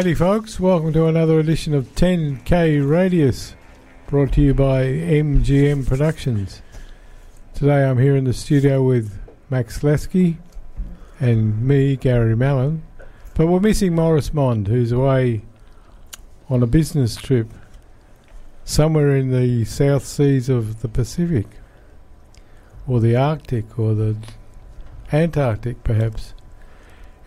Howdy folks, welcome to another edition of 10K Radius, brought to you by MGM Productions. Today I'm here in the studio with Max Lasky and me, Gary Mallon, but we're missing Morris Mond, who's away on a business trip somewhere in the South Seas of the Pacific, or the Arctic, or the Antarctic perhaps.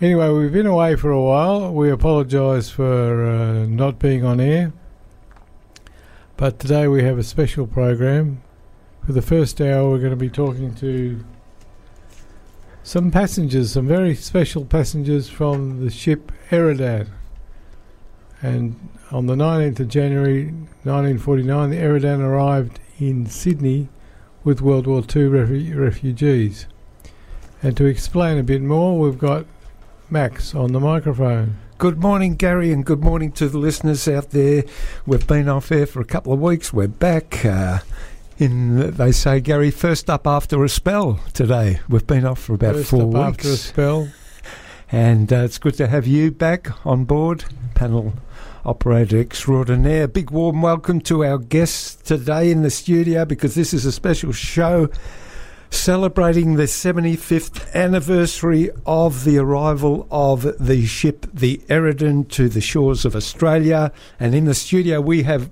Anyway, we've been away for a while. We apologise for not being on air. But today we have a special program. For the first hour we're going to be talking to some passengers, some very special passengers from the ship Eridan. And on the 19th of January 1949, the Eridan arrived in Sydney with World War II refugees. And to explain a bit more, we've got Max on the microphone. Good morning, Gary, and good morning to the listeners out there. We've been off air for a couple of weeks. We're back. They say, Gary, first up after a spell today. We've been off for about 4 weeks. First up after a spell. And it's good to have you back on board, panel operator extraordinaire. Big warm welcome to our guests today in the studio, because this is a special show celebrating the 75th anniversary of the arrival of the ship, the Eridan, to the shores of Australia. And in the studio we have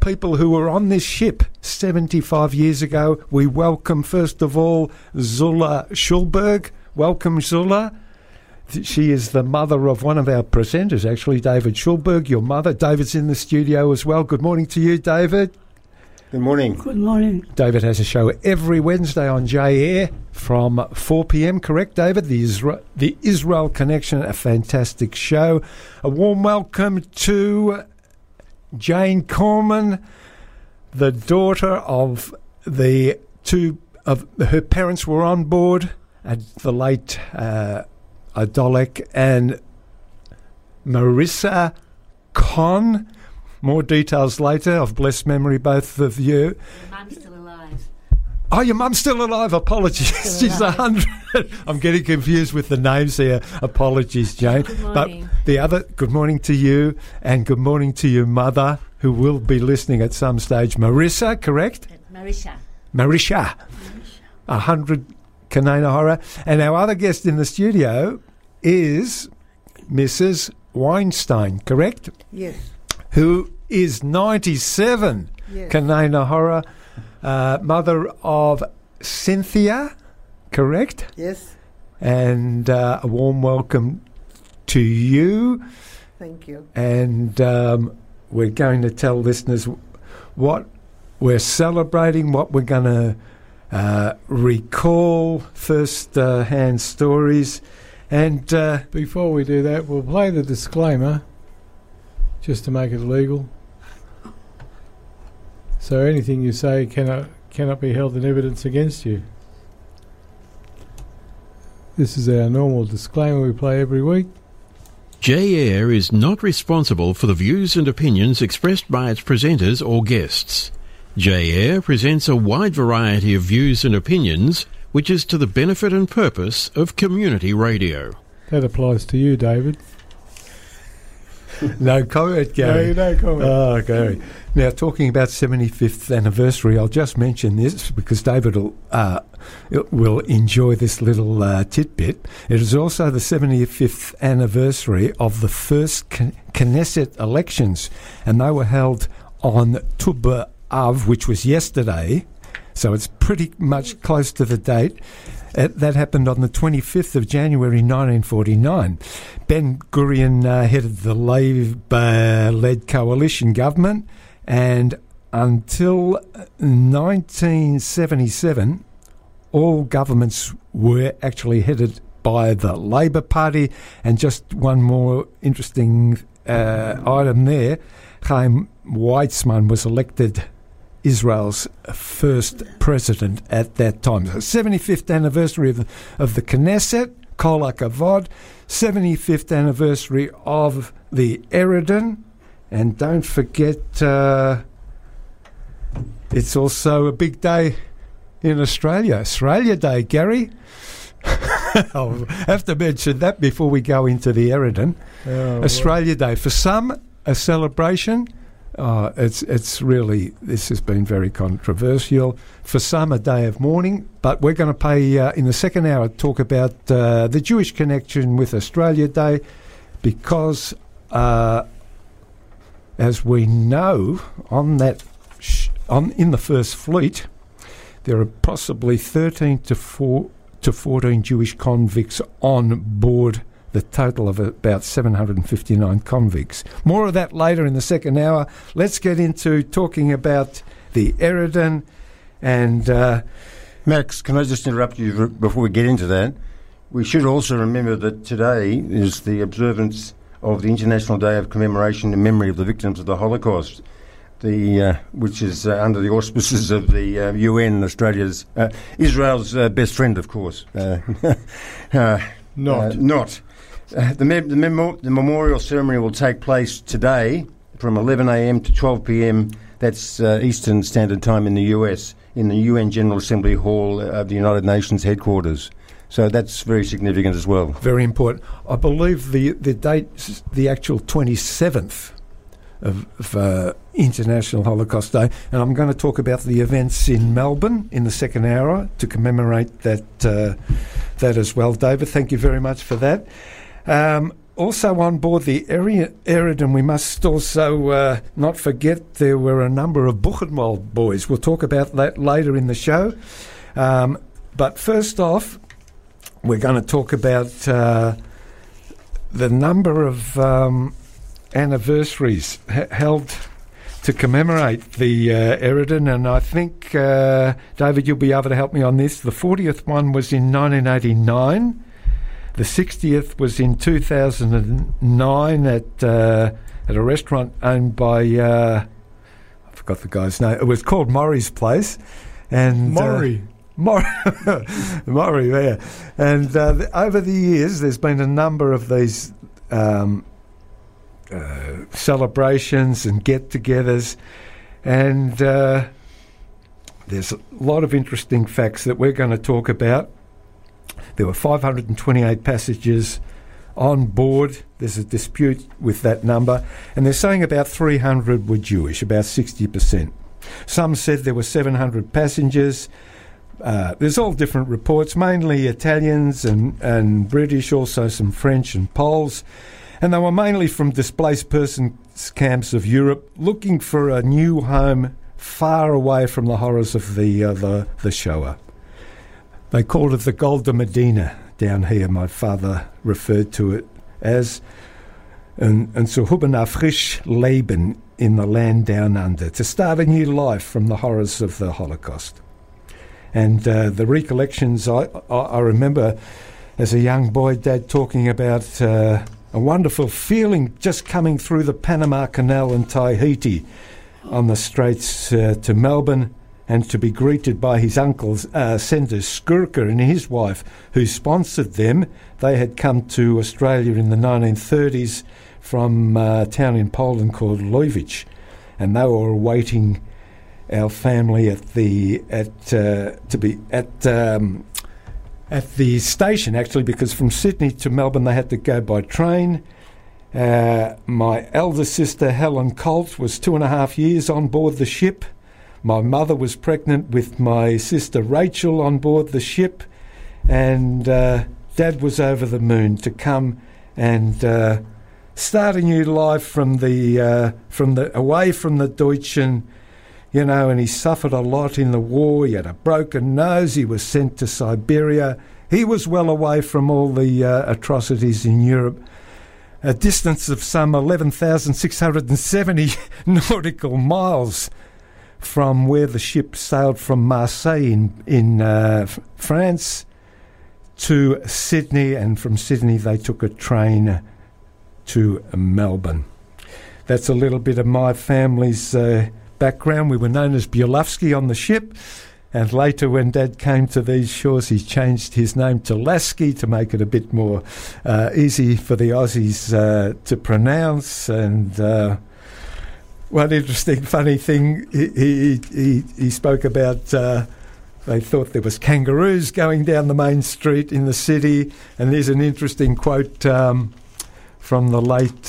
people who were on this ship 75 years ago. We welcome, first of all, Zula Schulberg. Welcome, Zula. She is the mother of one of our presenters, actually, David Schulberg, your mother. David's in the studio as well. Good morning to you, David. Good morning. Good morning. David has a show every Wednesday on Jair from 4pm, correct, David? The Israel Connection, a fantastic show. A warm welcome to Jane Corman, the daughter of the two of her parents were on board, the late Adolek and Marysia Kohn. More details later. Of blessed memory, both of you. Your mum's still alive. Oh, your mum's still alive. Apologies. She's 100. I'm getting confused with the names here. Apologies, Jane. Good morning. But the other, good morning to you, and good morning to your mother, who will be listening at some stage. Marysia, correct? Marysia. 100 Kanana Horror. And our other guest in the studio is Mrs. Weinstein, correct? Yes. Who is 97, yes. Kanana Horror, mother of Cynthia, correct? Yes. And a warm welcome to you. Thank you. And we're going to tell listeners what we're celebrating, what we're going to recall, first-hand stories. And before we do that, we'll play the disclaimer, just to make it legal. So anything you say cannot be held in evidence against you. This is our normal disclaimer we play every week. Jair is not responsible for the views and opinions expressed by its presenters or guests. Jair presents a wide variety of views and opinions, which is to the benefit and purpose of community radio. That applies to you, David. No comment, Gary. No comment. Oh, Gary. Now, talking about 75th anniversary, I'll just mention this because David will enjoy this little tidbit. It is also the 75th anniversary of the first Knesset elections, and they were held on Tu b'Av, which was yesterday, so it's pretty much close to the date. That happened on the 25th of January 1949. Ben Gurion headed the Labour-led coalition government, and until 1977, all governments were actually headed by the Labour Party. And just one more interesting item there, Chaim Weizmann was elected Israel's first president at that time. So 75th anniversary of the Knesset, Kol HaKavod, 75th anniversary of the Eridan, and don't forget it's also a big day in Australia, Australia Day, Gary. I have to mention that before we go into the Eridan. Oh, Australia Day. For some, a celebration. It's really, this has been very controversial. For some, a day of mourning. But we're going to pay, in the second hour, talk about the Jewish connection with Australia Day, because as we know, in the First Fleet, there are possibly 13 to 14 Jewish convicts on board, the total of about 759 convicts. More of that later in the second hour. Let's get into talking about the Eridan and... Max, can I just interrupt you before we get into that? We should also remember that today is the observance of the International Day of Commemoration in Memory of the Victims of the Holocaust, which is under the auspices of the UN, Israel's best friend, of course. The memorial ceremony will take place today from 11 a.m. to 12 p.m. That's Eastern Standard Time in the US, in the UN General Assembly Hall of the United Nations headquarters. So that's very significant as well. Very important. I believe the date, the actual 27th of International Holocaust Day, and I'm going to talk about the events in Melbourne in the second hour to commemorate that as well. David, thank you very much for that. Also on board the Eridan, we must also not forget there were a number of Buchenwald boys. We'll talk about that later in the show. But first off, we're going to talk about the number of anniversaries held to commemorate the Eridan, and I think, David, you'll be able to help me on this. The 40th one was in 1989. The 60th was in 2009 at a restaurant owned by, I forgot the guy's name, it was called Maury's Place. And Maury, yeah. And over the years, there's been a number of these celebrations and get-togethers, and there's a lot of interesting facts that we're going to talk about. There were 528 passengers on board. There's a dispute with that number, and they're saying about 300 were Jewish, about 60%. Some said there were 700 passengers. There's all different reports, mainly Italians and British, also some French and Poles. And they were mainly from displaced persons camps of Europe, looking for a new home far away from the horrors of the Shoah. They called it the Golda Medina down here. My father referred to it as and so huben a frisch Leben, in the land down under, to start a new life from the horrors of the Holocaust. And the recollections, I remember as a young boy, Dad talking about a wonderful feeling just coming through the Panama Canal in Tahiti on the straits to Melbourne, and to be greeted by his uncle, Senator Skurka, and his wife, who sponsored them. They had come to Australia in the 1930s from a town in Poland called Lowicz, and they were awaiting our family at the station, actually, because from Sydney to Melbourne they had to go by train. My elder sister Helen Colt was 2.5 years on board the ship. My mother was pregnant with my sister Rachel on board the ship, and Dad was over the moon to come and start a new life away from the Deutschen. You know, and he suffered a lot in the war. He had a broken nose. He was sent to Siberia. He was well away from all the atrocities in Europe. A distance of some 11,670 nautical miles from where the ship sailed from Marseille in France to Sydney, and from Sydney they took a train to Melbourne. That's a little bit of my family's background. We were known as Bulewski on the ship, and later when Dad came to these shores he changed his name to Lasky to make it a bit more easy for the Aussies to pronounce. And one interesting funny thing he spoke about They thought there was kangaroos going down the main street in the city. And there's an interesting quote from the late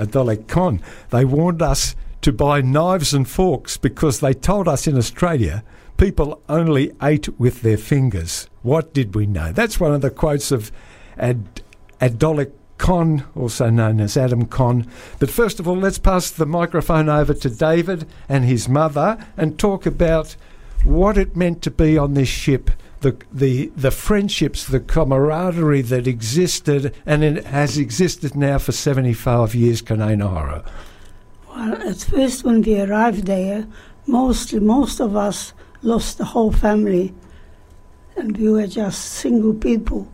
Adolek Kohn. They warned us to buy knives and forks because they told us in Australia people only ate with their fingers. What did we know? That's one of the quotes of Adolek Kohn, also known as Adam Kohn. But first of all, let's pass the microphone over to David and his mother and talk about what it meant to be on this ship, the friendships, the camaraderie that existed, and it has existed now for 75 years, Kanei Nahara. Well, at first when we arrived there, most of us lost the whole family, and we were just single people.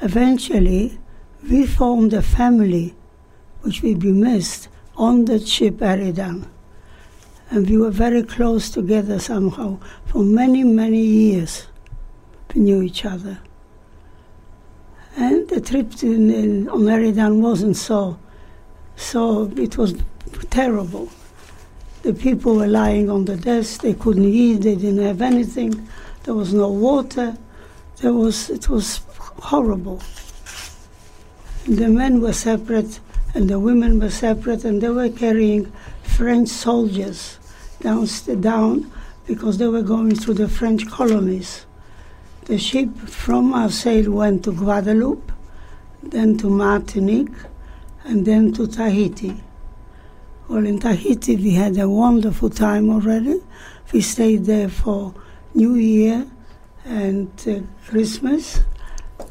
Eventually, we formed a family, which we missed, on the ship Eridan. And we were very close together somehow. For many, many years, we knew each other. And the trip on Eridan wasn't so it was terrible. The people were lying on the desk, they couldn't eat, they didn't have anything, there was no water, it was horrible. The men were separate and the women were separate, and they were carrying French soldiers down because they were going through the French colonies. The ship from Marseille went to Guadeloupe, then to Martinique, and then to Tahiti. Well, in Tahiti we had a wonderful time already. We stayed there for New Year and Christmas,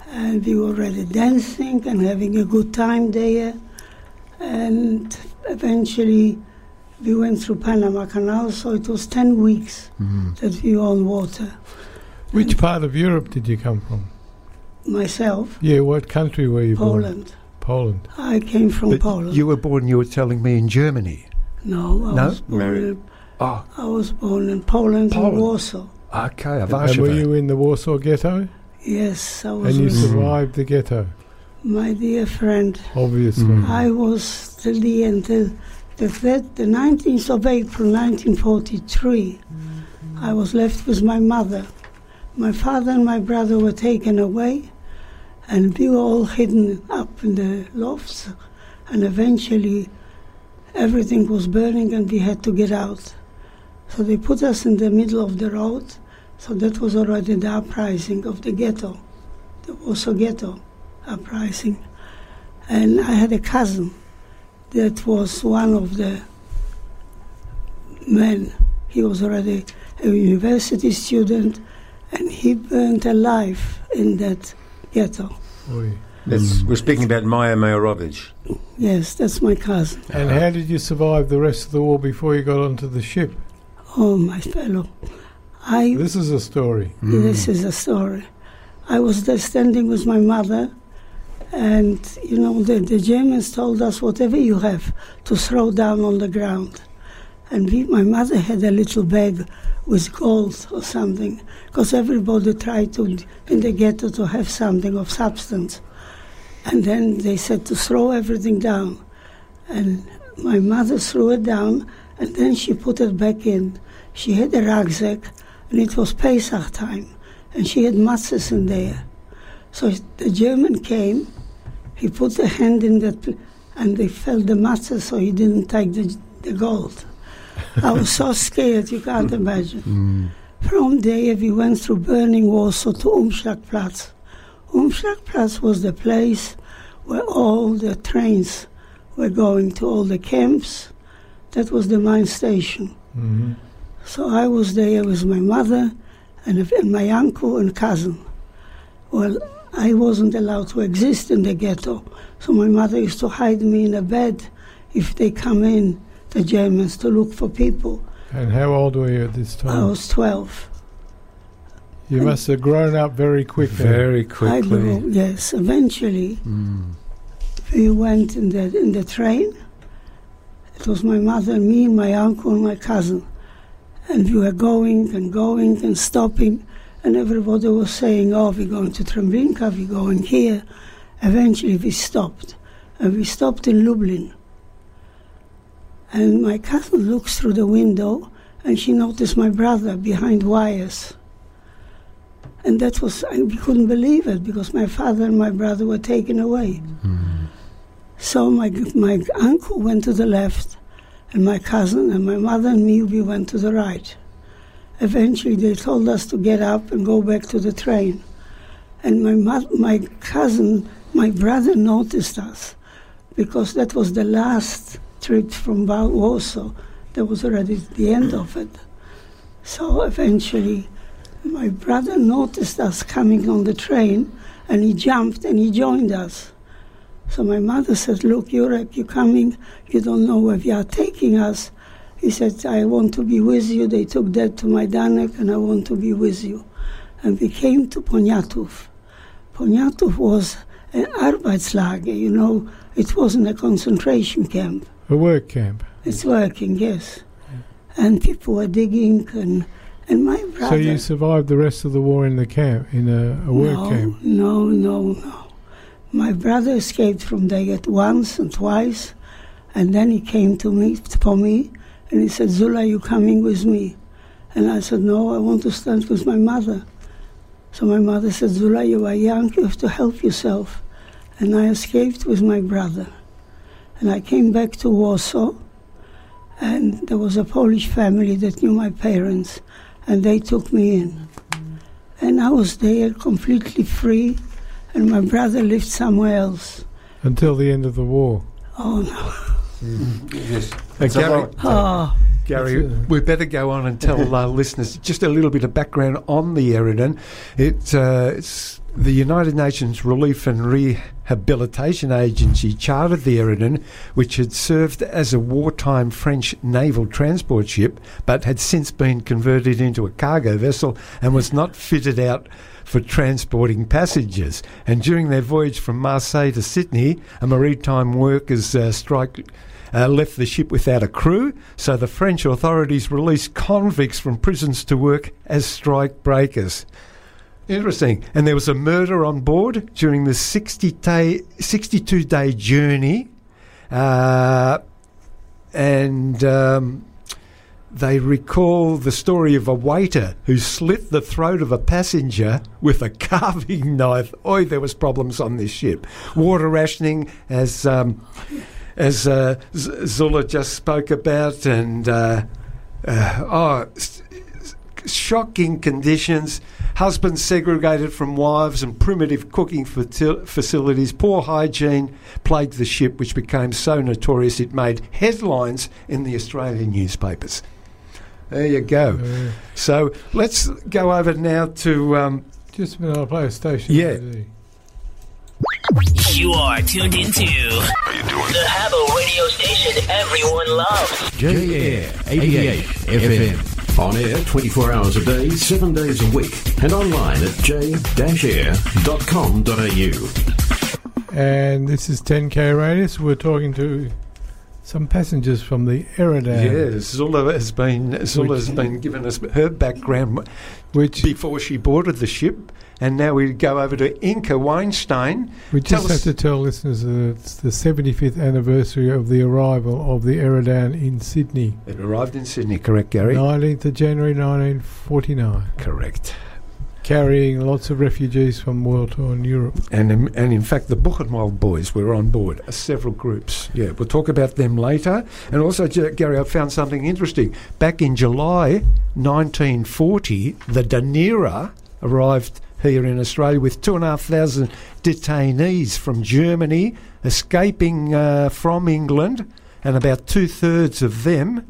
and we were already dancing and having a good time there. And eventually we went through Panama Canal, so it was 10 weeks that we were on water. Which part of Europe did you come from? Myself? Yeah, what country were you born? Poland. I came from Poland. You were born, you were telling me, in Germany? No, I was born in Poland. In Warsaw. Okay, Warsaw. And were you in the Warsaw ghetto? Yes, I was. And you survived the ghetto? My dear friend. Obviously. I was till the end, the 19th of April 1943. I was left with my mother. My father and my brother were taken away, and we were all hidden up in the lofts, and eventually everything was burning and we had to get out. So they put us in the middle of the road, so that was already the uprising of the ghetto, the Warsaw ghetto uprising. And I had a cousin that was one of the men. He was already a university student, and he burnt alive in that ghetto. We're speaking about Maya Majorovitch. Yes, that's my cousin. And how did you survive the rest of the war before you got onto the ship? Oh, my fellow. This is a story. This is a story. I was there standing with my mother, and, you know, the Germans told us, whatever you have, to throw down on the ground. And my mother had a little bag with gold or something, because everybody tried to, in the ghetto, to have something of substance. And then they said to throw everything down. And my mother threw it down, and then she put it back in. She had a rucksack, and it was Pesach time, and she had matzahs in there. So the German came, he put a hand in that, and they felt the matzahs, so he didn't take the gold. I was so scared, you can't imagine. From there, we went through burning Warsaw to Umschlagplatz. Umschlagplatz was the place where all the trains were going to all the camps. That was the mine station. So I was there with my mother and my uncle and cousin. Well, I wasn't allowed to exist in the ghetto, so my mother used to hide me in a bed if they come in, the Germans, to look for people. And how old were you at this time? I was 12. You must have grown up very quickly. Very quickly. I grew, yes. Eventually, we went in the train. It was my mother, me, my uncle, and my cousin. And we were going and stopping. And everybody was saying, oh, we're going to Treblinka, we're going here. Eventually, we stopped. And we stopped in Lublin. And my cousin looks through the window, and she noticed my brother behind wires. And that was, and we couldn't believe it, because my father and my brother were taken away. Mm. So my uncle went to the left, and my cousin and my mother and me, we went to the right. Eventually they told us to get up and go back to the train. And my brother noticed us, because that was the last trip from Warsaw. That was already the end of it. So eventually my brother noticed us coming on the train, and he jumped and he joined us. So my mother said, "Look, Jurek, you're coming. You don't know where you are taking us." He said, "I want to be with you." They took that to Majdanek, and "I want to be with you." And we came to Poniatów. Poniatów was an Arbeitslager, you know. It wasn't a concentration camp. A work camp. It's working, yes. And people were digging, and my brother... So you survived the rest of the war in the camp, in a work camp? No. My brother escaped from there once and twice, and then he came to me, for me, and he said, "Zula, you coming with me?" And I said, "No, I want to stand with my mother." So my mother said, "Zula, you are young, you have to help yourself." And I escaped with my brother. And I came back to Warsaw, and there was a Polish family that knew my parents, and they took me in. And I was there completely free, and my brother lived somewhere else. Until the end of the war. Oh, no. Yes. Gary, we better go on and tell our listeners just a little bit of background on the Eridan. It's the United Nations Relief and Rehabilitation Agency chartered the Eridan, which had served as a wartime French naval transport ship, but had since been converted into a cargo vessel and was not fitted out for transporting passengers. And during their voyage from Marseille to Sydney, a maritime workers' strike left the ship without a crew, so the French authorities released convicts from prisons to work as strike breakers. Interesting. And there was a murder on board during the 62-day journey, and they recall the story of a waiter who slit the throat of a passenger with a carving knife. Oi, there was problems on this ship. Water rationing, as Zula just spoke about, and shocking conditions, husbands segregated from wives, and primitive cooking facilities. Poor hygiene plagued the ship, which became so notorious it made headlines in the Australian newspapers. There you go. So let's go over now to... just a minute, I'll play a station. Yeah. TV. You are tuned into the Habbo radio station everyone loves. J-Air 88 FM. On air 24 hours a day, 7 days a week. And online at j-air.com.au. And this is 10K Radius. We're talking to some passengers from the Eridan. Yes, Zula has been giving us her background before she boarded the ship. And now we go over to Inka Weinstein. We just have to tell listeners that it's the 75th anniversary of the arrival of the Eridan in Sydney. It arrived in Sydney, correct, Gary? 19th of January 1949. Correct. Carrying lots of refugees from war-torn Europe. And in fact, the Buchenwald boys were on board, several groups. Yeah, we'll talk about them later. And also, Gary, I found something interesting. Back in July 1940, the Danira arrived here in Australia with 2,500 detainees from Germany escaping from England, and about 2/3 of them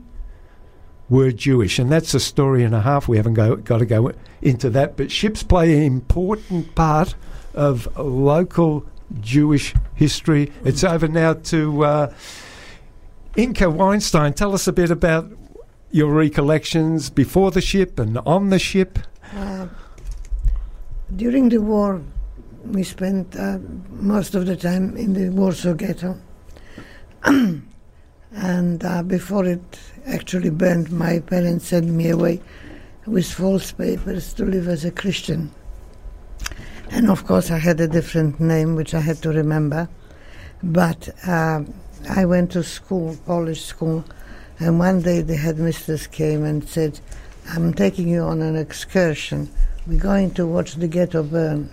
were Jewish. And that's a story and a half. We haven't got to go into that, but ships play an important part of local Jewish history. It's over now to Inka Weinstein. Tell us a bit about your recollections before the ship and on the ship. During the war, we spent most of the time in the Warsaw ghetto. And before it actually burned, my parents sent me away with false papers to live as a Christian. And of course, I had a different name, which I had to remember. But I went to school, Polish school, and one day the headmistress came and said, "I'm taking you on an excursion We're going to watch the ghetto burn.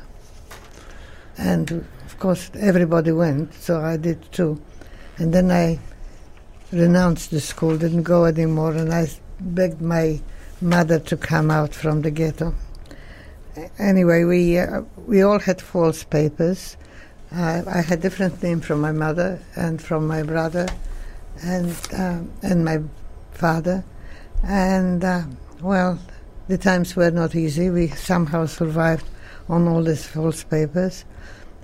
And of course everybody went, so I did too. And then I renounced the school, didn't go anymore, and I begged my mother to come out from the ghetto. Anyway, we all had false papers. I had different name from my mother and from my brother and my father. And well, the times were not easy. We somehow survived on all these false papers.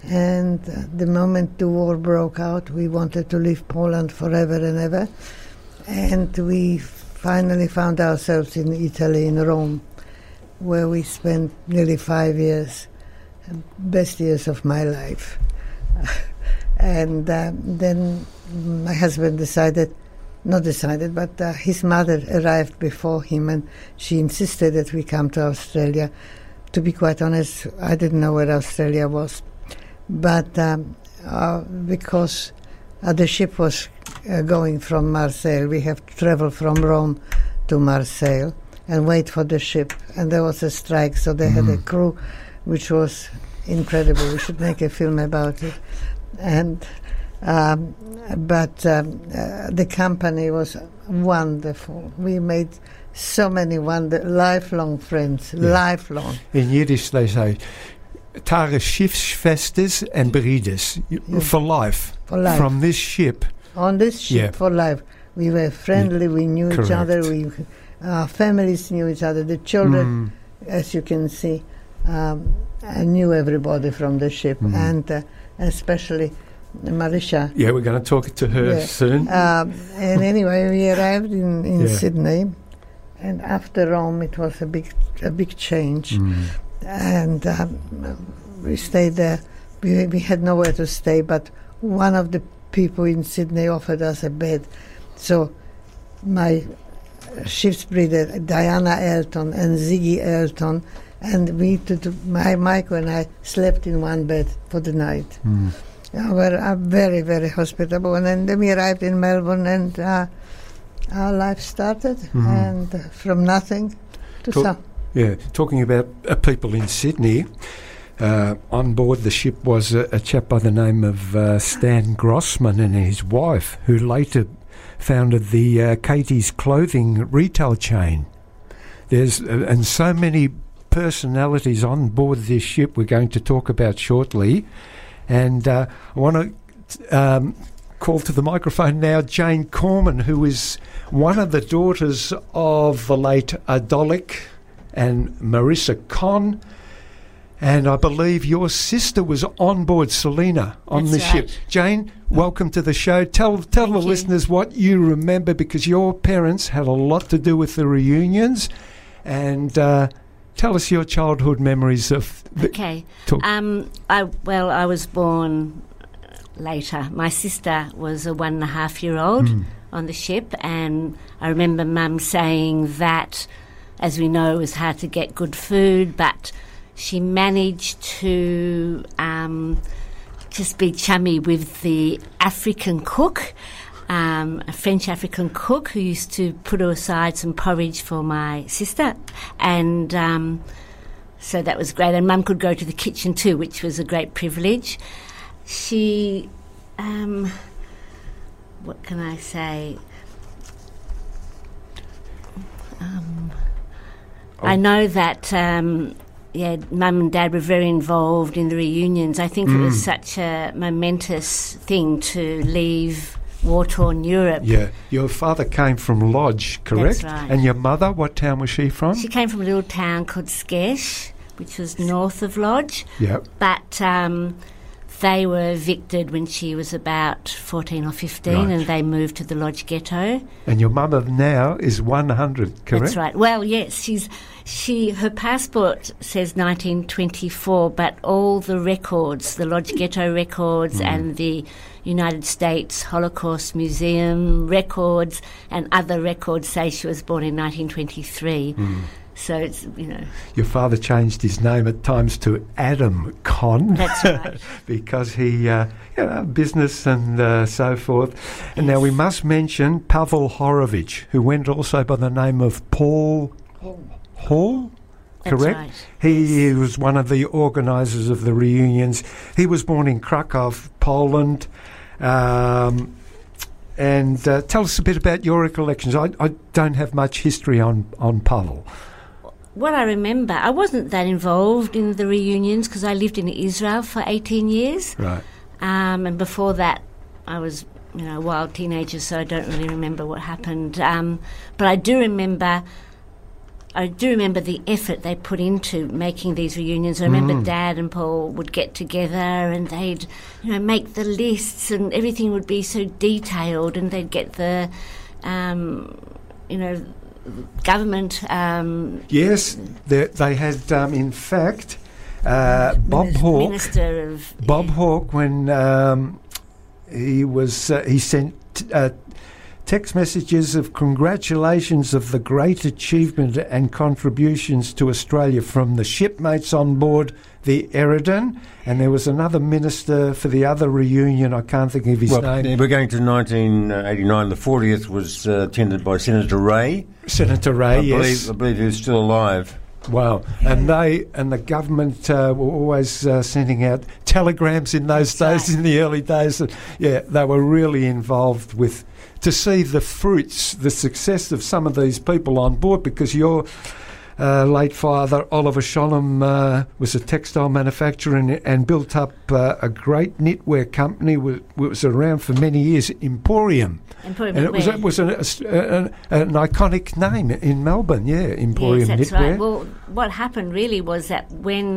And the moment the war broke out, we wanted to leave Poland forever and ever. And we finally found ourselves in Italy, in Rome, where we spent nearly 5 years, best years of my life. And then my husband but his mother arrived before him, and she insisted that we come to Australia. To be quite honest, I didn't know where Australia was. But because the ship was going from Marseille, we have to travel from Rome to Marseille and wait for the ship. And there was a strike, so they had a crew, which was incredible. We should make a film about it. And the company was wonderful. We made so many lifelong friends, yeah. Lifelong. In Yiddish they say, Tare Schiffsfestes and Berides, for life. For life. From this ship. On this ship, yeah. For life. We were friendly, we knew Correct. Each other, our families knew each other, the children, as you can see, knew everybody from the ship, and especially Marysia. Yeah, we're going to talk to her soon. And anyway, we arrived in Sydney, and after Rome it was a big change. And we stayed there. We had nowhere to stay, but one of the people in Sydney offered us a bed. So my ship's breeder, Diana Elton and Ziggy Elton, and Michael and I slept in one bed for the night. We were very, very hospitable. And then we arrived in Melbourne, and our life started, and from nothing to something. Yeah, talking about people in Sydney, on board the ship was a chap by the name of Stan Grossman and his wife, who later founded the Katie's clothing retail chain. There's and so many personalities on board this ship we're going to talk about shortly. And I want to call to the microphone now Jane Corman, who is one of the daughters of the late Adolek and Marysia Kohn, and I believe your sister was on board Selena on the ship. Jane, welcome to the show. Tell the listeners what you remember, because your parents had a lot to do with the reunions, and tell us your childhood memories of the talk. I was born later. My sister was a 1.5-year-old on the ship, and I remember Mum saying that, as we know, it was hard to get good food, but she managed to just be chummy with the African cook, a French African cook who used to put aside some porridge for my sister. And so that was great. And Mum could go to the kitchen too, which was a great privilege. She, what can I say? I know that, Mum and Dad were very involved in the reunions. I think it was such a momentous thing to leave war-torn Europe. Yeah. Your father came from Łódź, correct? That's right. And your mother, what town was she from? She came from a little town called Skesh, which was north of Łódź. Yep. But they were evicted when she was about 14 or 15, right, and they moved to the Łódź ghetto. And your mother now is 100, correct? That's right. Well, yes, her passport says 1924, but all the records, the Łódź ghetto records and the United States Holocaust Museum records and other records say she was born in 1923. So it's, Your father changed his name at times to Adam Kohn. That's right. Because he, business and so forth. And now we must mention Pavel Horovitch, who went also by the name of Paul Hall. Correct? Right. He was one of the organisers of the reunions. He was born in Krakow, Poland. And tell us a bit about your recollections. I don't have much history on Pavel. What I remember, I wasn't that involved in the reunions because I lived in Israel for 18 years. Right. And before that, I was, a wild teenager, so I don't really remember what happened. But I do remember the effort they put into making these reunions. I remember Dad and Paul would get together and they'd, make the lists and everything would be so detailed, and they'd get the, government. Yes, they had, in fact, Bob Hawke, when he sent text messages of congratulations of the great achievement and contributions to Australia from the shipmates on board the Eridan, and there was another minister for the other reunion. I can't think of his name. We're going to 1989. The 40th was attended by Senator Ray. Senator Ray, yes. I believe he was still alive. Wow. And the government were always sending out telegrams in those days, in the early days. Yeah, they were really involved with, to see the fruits, the success of some of these people on board, because your late father, Oliver Sholem, was a textile manufacturer and built up a great knitwear company. It was around for many years, Emporium. Emporium and Knitwear. It was an iconic name in Melbourne, yeah, Emporium Knitwear. Yes, that's right. Well, what happened really was that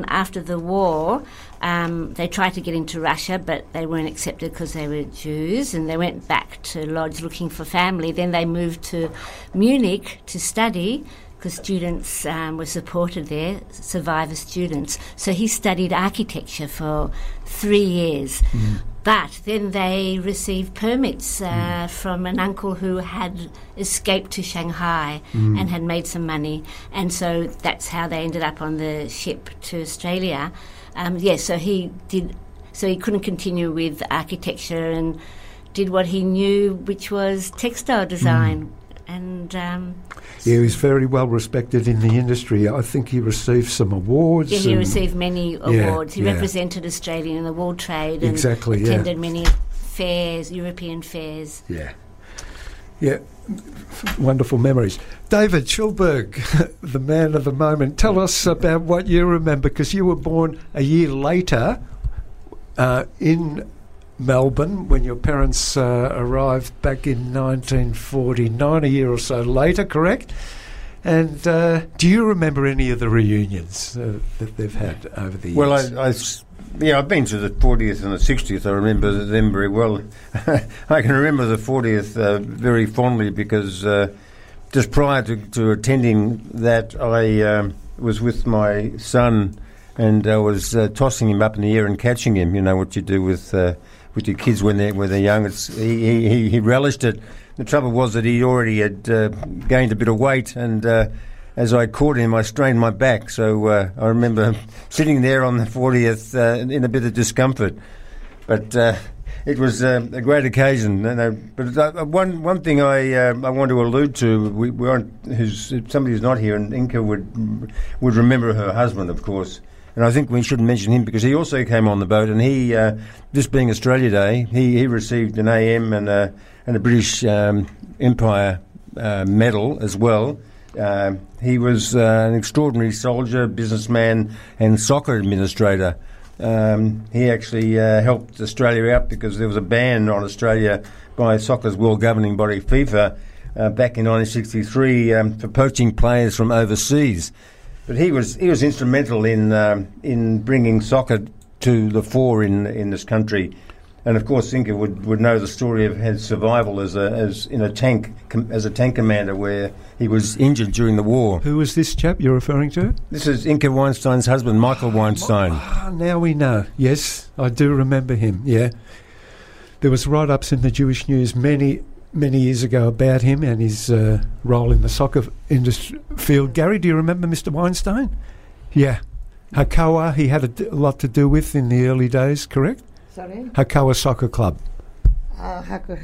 after the war, they tried to get into Russia, but they weren't accepted because they were Jews, and they went back to Łódź looking for family. Then they moved to Munich to study, because students were supported there, survivor students. So he studied architecture for 3 years. Mm. But then they received permits from an uncle who had escaped to Shanghai and had made some money. And so that's how they ended up on the ship to Australia. So he couldn't continue with architecture and did what he knew, which was textile design. And he was very well respected in the industry. I think he received some awards. Yeah, he received many awards. He represented Australia in the wool trade and attended many fairs, European fairs. Yeah. Yeah, wonderful memories. David Schulberg, the man of the moment, tell us about what you remember, because you were born a year later in Melbourne when your parents arrived back in 1949, a year or so later, correct? And do you remember any of the reunions that they've had over the years? Well, I've been to the 40th and the 60th. I remember them very well. I can remember the 40th very fondly because just prior to attending that, I was with my son and I was tossing him up in the air and catching him. You know what you do with your kids when they're young. He relished it. The trouble was that he already had gained a bit of weight, and as I caught him, I strained my back. So I remember sitting there on the 40th in a bit of discomfort. But it was a great occasion. But one thing I want to allude to, we aren't, somebody who's not here, and Inka would remember her husband, of course. And I think we shouldn't mention him because he also came on the boat, and he, this being Australia Day, he received an AM and a British Empire medal as well. He was an extraordinary soldier, businessman and soccer administrator. He actually helped Australia out because there was a ban on Australia by soccer's world governing body, FIFA, back in 1963 for poaching players from overseas. But he was instrumental in bringing soccer to the fore in this country, and of course Inka would know the story of his survival as a tank commander where he was injured during the war. Who was this chap you're referring to? This is Inka Weinstein's husband, Michael Weinstein. Now we know. Yes, I do remember him. Yeah, there was write-ups in the Jewish News many years ago about him and his role in the soccer industry field. Gary, do you remember Mr. Weinstein? Yeah. Hakoah, he had a lot to do with in the early days, correct? Sorry? Hakoah Soccer Club. Hakoah.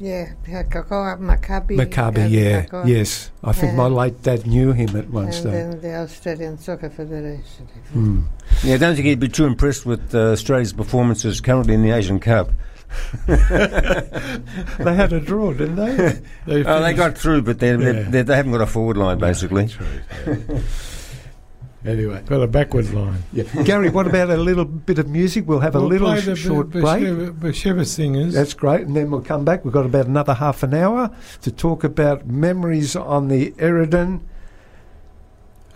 Yeah. Hakoah, Maccabi. Maccabi, yeah. Hakoah. Yes. I think my late dad knew him at one stage. And then the Australian Soccer Federation. Mm. Yeah, I don't think he'd be too impressed with Australia's performances currently in the Asian Cup. They had a draw, didn't they? They got through, but they haven't got a forward line, basically. No, that's right. Anyway, got a backward line. Yeah. Gary, what about a little bit of music? We'll have a little short break. B'Sheva Singers. That's great, and then we'll come back. We've got about another half an hour to talk about memories on the Eridan.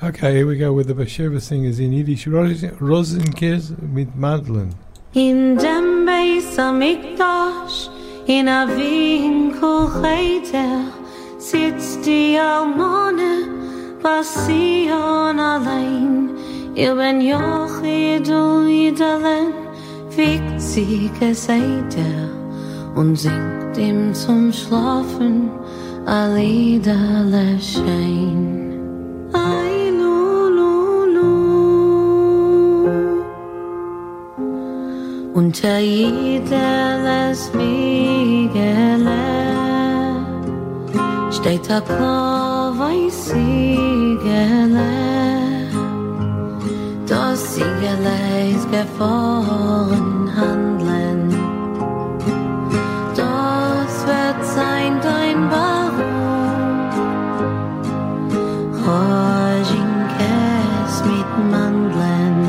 Okay, here we go with the B'Sheva Singers in Yiddish. Rosenkers mit Madlen. In dem Beis HaMikdash, in Avin Kol Cheder, sitzt die Almone, Basion allein. Ihr ben Jochid und Idalen, wiegt sie Geseder und singt ihm zum Schlafen a Lieder Leschein. Ay, unter jedes Miegele steht ein klar weiß Siegele. Das Siegele ist gefahren handeln. Das wird sein dein Baron. Heuschenkes mit Mandeln.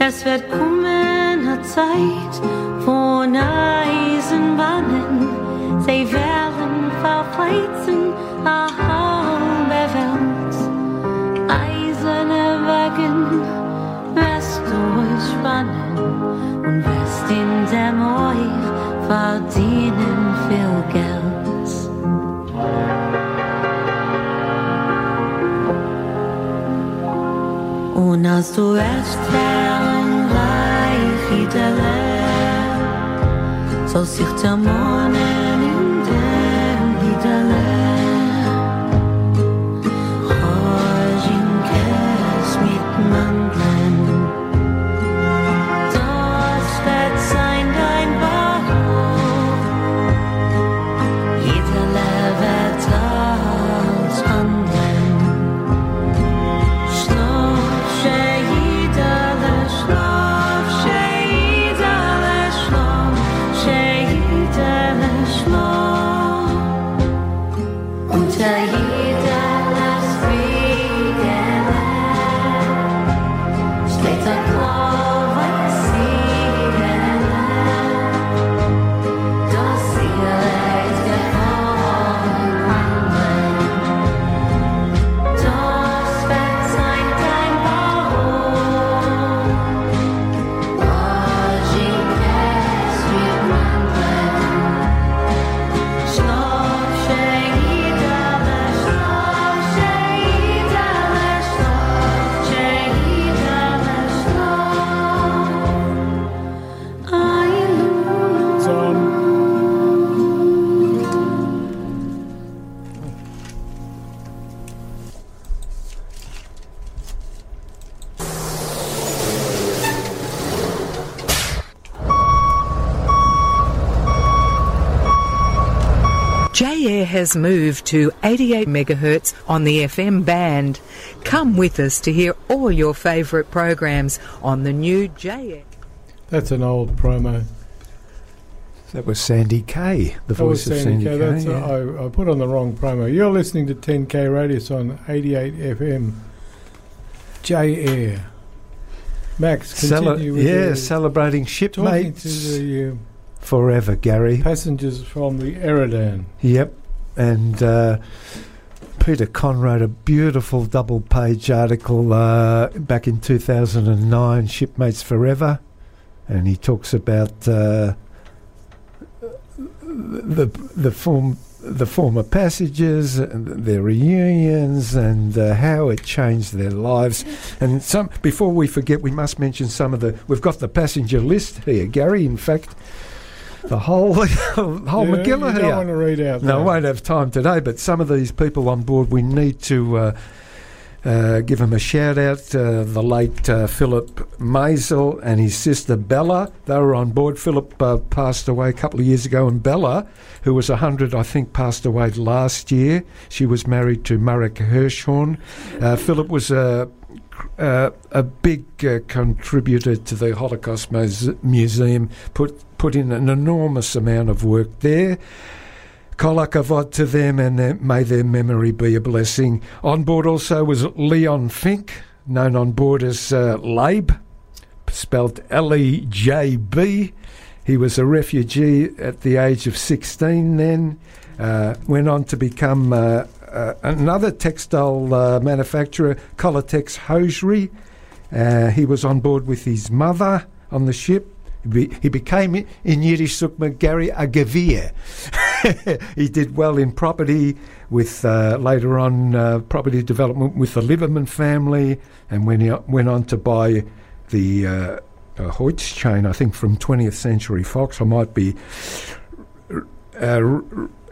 Es wird kommen eine Zeit von Eisenbahnen. Sie werden verpfeizen eine halbe Welt. Eiserne Wagen wirst du spannen und wirst in der Mauer verdienen viel Geld. Und als du erst soll sich zermohnen in dem Liederle. Heuschenkes mit Mandeln. Das wird sein dein Baron. Liederle wird als handeln. Schnurrsche Liederle schnurrsche. Jair has moved to 88 megahertz on the FM band. Come with us to hear all your favourite programs on the new Jair. That's an old promo. That was Sandy K, the voice of Sandy K. That's I put on the wrong promo. You're listening to 10K Radius on 88 FM. Jair. Max, continue with celebrating shipmates. Forever, Gary. Passengers from the Eridan. Yep. And Peter Conn wrote a beautiful double-page article back in 2009, Shipmates Forever, and he talks about the former passengers, and their reunions, and how it changed their lives. And some, before we forget, we must mention some of the... We've got the passenger list here, Gary, in fact... The whole McGill here. I don't want to read out. No, I won't have time today. But some of these people on board, we need to give him a shout-out, the late Philip Maisel and his sister Bella. They were on board. Philip passed away a couple of years ago, and Bella, who was 100, I think, passed away last year. She was married to Marek Hirschhorn. Philip was a big contributor to the Holocaust Museum, put in an enormous amount of work there. Kol hakavod to them, and may their memory be a blessing. On board also was Leon Fink, known on board as Leib, spelled L-E-J-B. He was a refugee at the age of 16 then, went on to become another textile manufacturer, Colatex Hosiery. He was on board with his mother on the ship. He became, in Yiddish sukma, Gary Agavir. He did well in property with, later on, property development with the Lieberman family, and when he went on to buy the Hoyt's chain, I think, from 20th Century Fox. I might be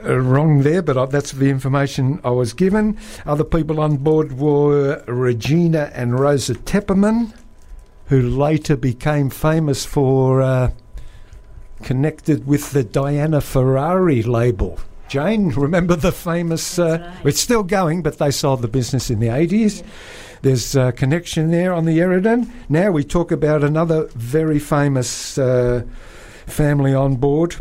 wrong there, but that's the information I was given. Other people on board were Regina and Rosa Tepperman, who later became famous for connected with the Diana Ferrari label. Jane, remember the famous... right. It's still going, but they sold the business in the 80s. Yeah. There's a connection there on the Eridan. Now we talk about another very famous family on board.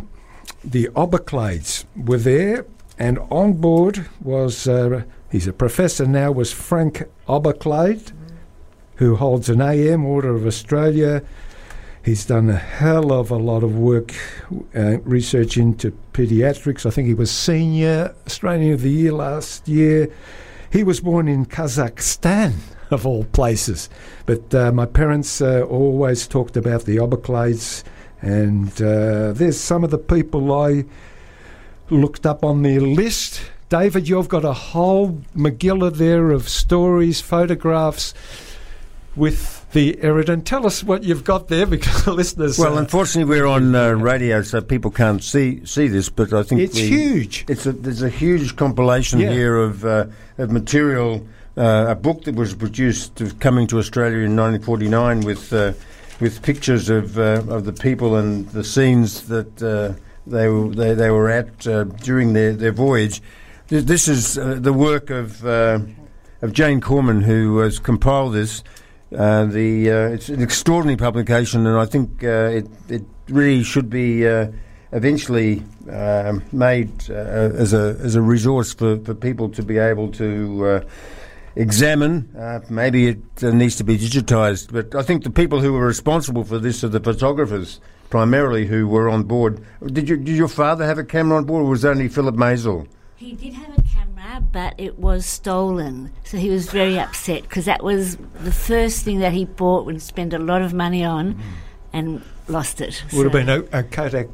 The Oberclades were there, and on board was... he's a professor now, was Frank Oberclade, who holds an AM, Order of Australia. He's done a hell of a lot of work, research into pediatrics. I think he was senior Australian of the Year last year. He was born in Kazakhstan, of all places. But my parents always talked about the Oberclades, and there's some of the people I looked up on their list. David, you've got a whole Megillah there of stories, photographs, with the Eridan. Tell us what you've got there, because the listeners... Well, unfortunately, we're on radio, so people can't see this, but I think... It's huge. There's a huge compilation here of material, a book that was produced coming to Australia in 1949 with pictures of the people and the scenes that they were at during their voyage. This is the work of Jane Corman, who has compiled this. It's an extraordinary publication, and I think it really should be eventually made as a resource for people to be able to examine. Maybe it needs to be digitised, but I think the people who were responsible for this are the photographers primarily who were on board. Did your father have a camera on board, or was it only Philip Maisel? He did have a camera, but it was stolen. So he was very upset, because that was the first thing that he bought and spent a lot of money on and lost it. Would have been a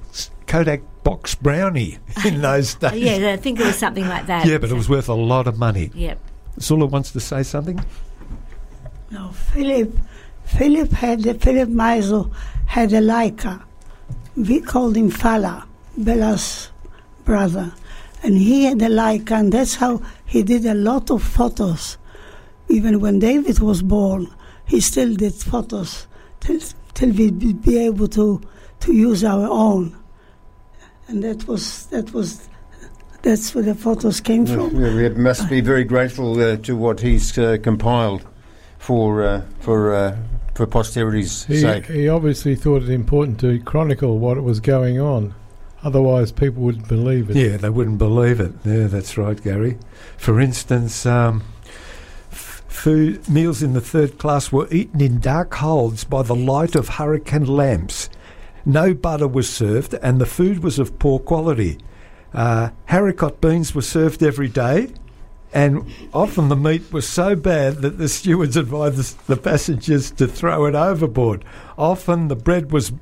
Kodak box brownie in those days. Yeah, I think it was something like that. Yeah, but it was worth a lot of money. Yep. Zula wants to say something? No, Philip Maisel had a Leica. We called him Fala, Bella's brother. And he had a Leica, and that's how he did a lot of photos. Even when David was born, he still did photos till we'd be able to use our own. And that's where the photos came from. We must be very grateful to what he's compiled for posterity's sake. He obviously thought it important to chronicle what was going on. Otherwise, people wouldn't believe it. Yeah, they wouldn't believe it. Yeah, that's right, Gary. For instance, food meals in the third class were eaten in dark holds by the light of hurricane lamps. No butter was served, and the food was of poor quality. Haricot beans were served every day, and often the meat was so bad that the stewards advised the passengers to throw it overboard. Often the bread was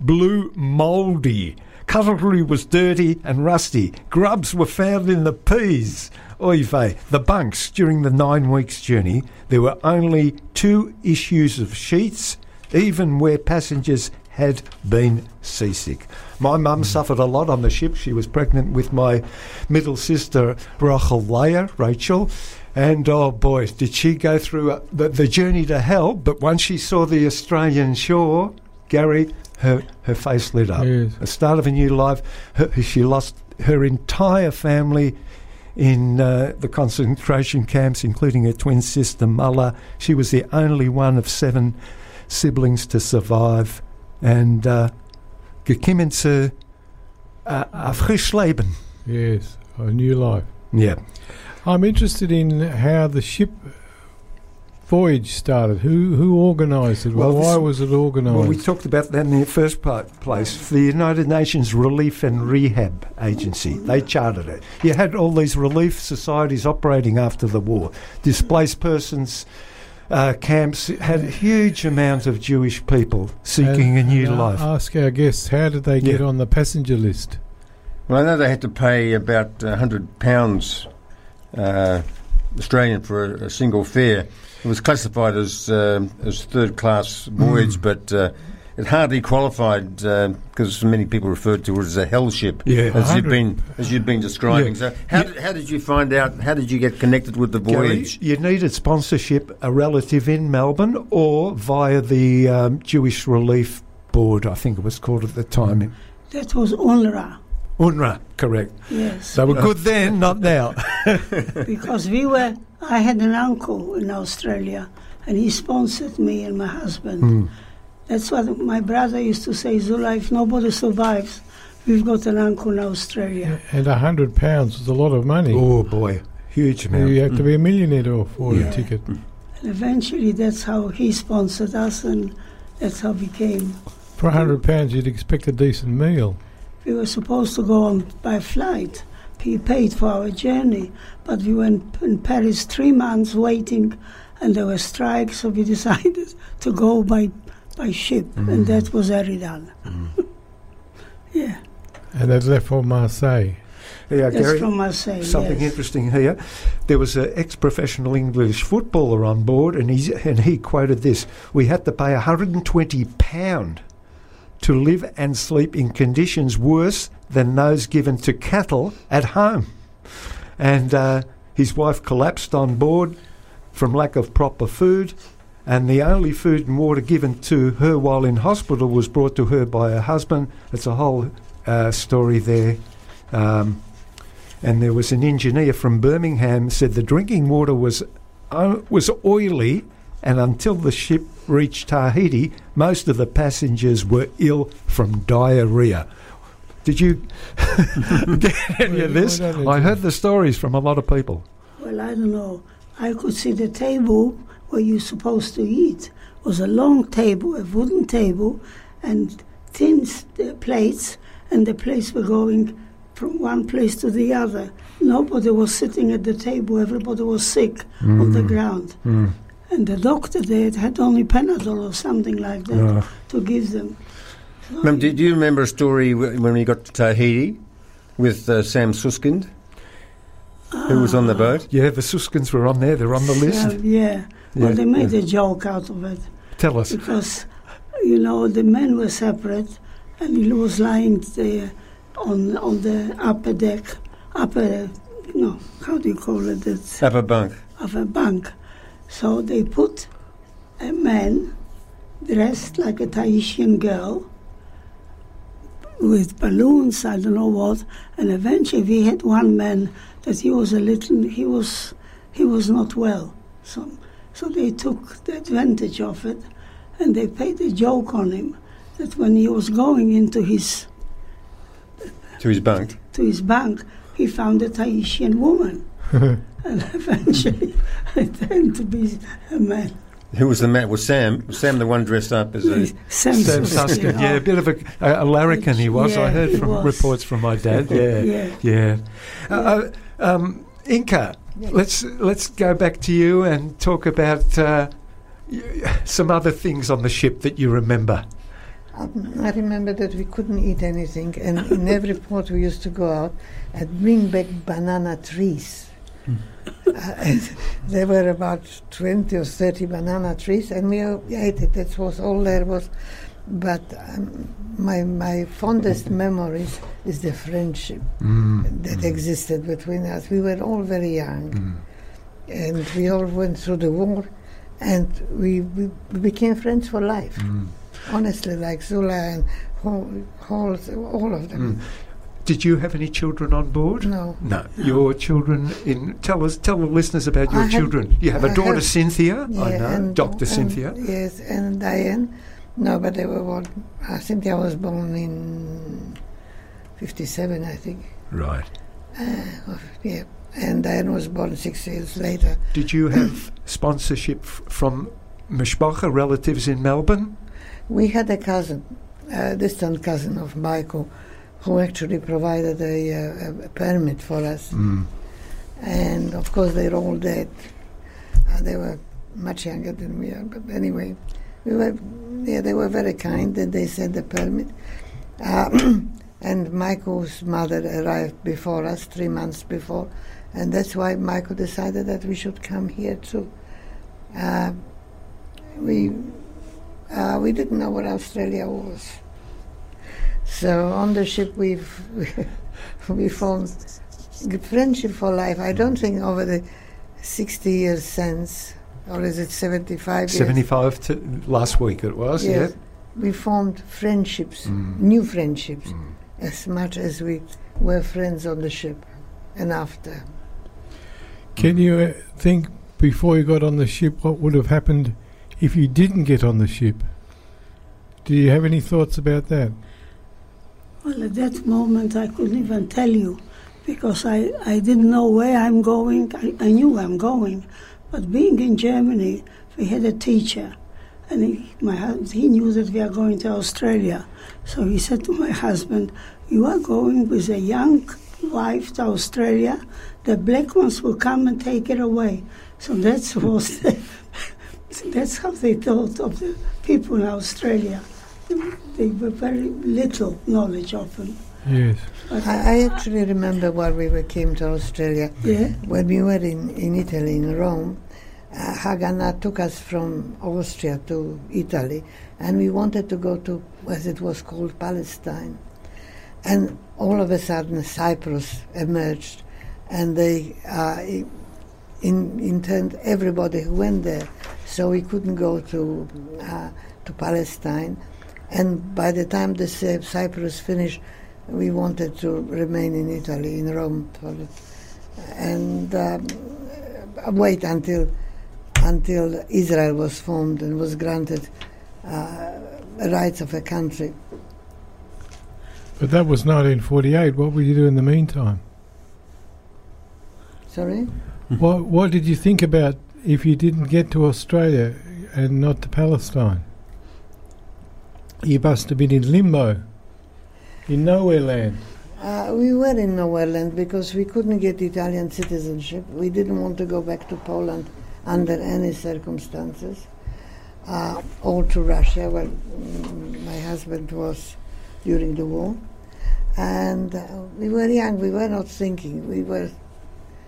blue mouldy. Cutlery was dirty and rusty. Grubs were found in the peas. Oy vey. The bunks during the 9 weeks journey, there were only 2 issues of sheets, even where passengers had been seasick. My mum suffered a lot on the ship. She was pregnant with my middle sister, Rachel, and oh boy, did she go through the journey to hell. But once she saw the Australian shore, Gary, her face lit up. Yes. The start of a new life. She lost her entire family in the concentration camps, including her twin sister, Mulla. She was the only one of 7 siblings to survive. And gekimmen zu a frisch Leben. Yes, a new life. Yeah. I'm interested in how the ship voyage started. Who organised it? Well, why was it organised? Well, we talked about that in the first place. The United Nations Relief and Rehab Agency, they chartered it. You had all these relief societies operating after the war. Displaced persons camps had a huge amount of Jewish people seeking a new life. Ask our guests, how did they get on the passenger list? Well, I know they had to pay about £100 Australian for a single fare. It was classified as third-class voyage, but it hardly qualified because many people referred to it as a hell ship, as you've been describing. Yeah. So, how did you find out? How did you get connected with the voyage? You needed sponsorship, a relative in Melbourne, or via the Jewish Relief Board, I think it was called at the time. That was UNRWA. UNRWA, correct. Yes. They were good then, not now. Because I had an uncle in Australia and he sponsored me and my husband. That's what my brother used to say, Zula, if nobody survives, we've got an uncle in Australia. And £100 was a lot of money. Oh boy, huge amount. You had to be a millionaire to afford a ticket. And eventually that's how he sponsored us and that's how we came. For £100 you'd expect a decent meal. We were supposed to go on by flight. He paid for our journey, but we were in Paris 3 months waiting, and there were strikes, so we decided to go by ship, and that was Eridan. Yeah. And that left for Marseille. Yeah, Gary, from Marseille, something interesting here. There was an ex-professional English footballer on board, and he quoted this: "We had to pay £120 to live and sleep in conditions worse than those given to cattle at home." And his wife collapsed on board from lack of proper food, and the only food and water given to her while in hospital was brought to her by her husband. It's a whole story there. And there was an engineer from Birmingham said the drinking water was oily, and until the ship reached Tahiti, most of the passengers were ill from diarrhoea. Did you get any of this? I heard the stories from a lot of people. Well, I don't know. I could see the table where you're supposed to eat. It was a long table, a wooden table, and tin plates, and the plates were going from one place to the other. Nobody was sitting at the table. Everybody was sick on the ground. And the doctor there had only Panadol or something like that to give them. Mum, do you remember a story when we got to Tahiti with Sam Suskind, who was on the boat? Yeah, the Suskinds were on there. They're on the list. Well, they made a joke out of it. Tell us. Because, the men were separate, and he was lying there on the upper deck, upper bunk. Upper bunk. So they put a man dressed like a Tahitian girl with balloons, I don't know what, and eventually we had one man that he was not well. So they took the advantage of it and they played a joke on him that when he was going into his bunk, he found a Tahitian woman. And eventually it turned to be a man. Who was the man? Was Sam the one dressed up as a... Sam Susskind, a bit of a larrikin he was. Yeah, I heard reports from my dad. Inka, let's go back to you and talk about some other things on the ship that you remember. I remember that we couldn't eat anything, and in every port we used to go out and bring back banana trees. There were about 20 or 30 banana trees, and we ate it. That was all there was. But my fondest memories is the friendship that existed between us. We were all very young, and we all went through the war, and we became friends for life. Honestly, like Zula and all of them. Did you have any children on board? No. Your children in... Tell the listeners about your children. You have a daughter, Cynthia, yeah, I know, and Dr. Cynthia. Yes, and Diane. No, but they were born... Cynthia was born in 57, I think. Right. Yeah, and Diane was born 6 years later. Did you have sponsorship from Mishpacha, relatives in Melbourne? We had a cousin, a distant cousin of Michael, who actually provided a permit for us. And of course they're all dead. They were much younger than we are, but anyway, they were very kind, and they sent the permit. And Michael's mother arrived before us, 3 months before, and that's why Michael decided that we should come here too. We didn't know what Australia was. So on the ship we formed friendship for life. I don't think over the 60 years since, or is it 75 years? 75 last week it was, yes. Yeah. We formed friendships, new friendships, as much as we were friends on the ship and after. Can you think before you got on the ship what would have happened if you didn't get on the ship? Do you have any thoughts about that? Well, at that moment I couldn't even tell you, because I didn't know where I'm going. I knew I'm going, but being in Germany, we had a teacher, and he knew that we are going to Australia. So he said to my husband, "You are going with a young wife to Australia. The black ones will come and take it away." So that's how they thought of the people in Australia. They were very little knowledge of them. Yes. I actually remember when came to Australia, when we were in Italy, in Rome, Haganah took us from Austria to Italy, and we wanted to go to, as it was called, Palestine. And all of a sudden Cyprus emerged, and they interned everybody who went there. So we couldn't go to Palestine. And by the time the Cyprus finished, we wanted to remain in Italy, in Rome, and wait until Israel was formed and was granted rights of a country. But that was 1948. What would you do in the meantime? Sorry? What did you think about if you didn't get to Australia and not to Palestine? You must have been in limbo, in nowhere land. We were in nowhere land because we couldn't get Italian citizenship. We didn't want to go back to Poland under any circumstances, or to Russia, where my husband was during the war. And we were young, we were not thinking. We were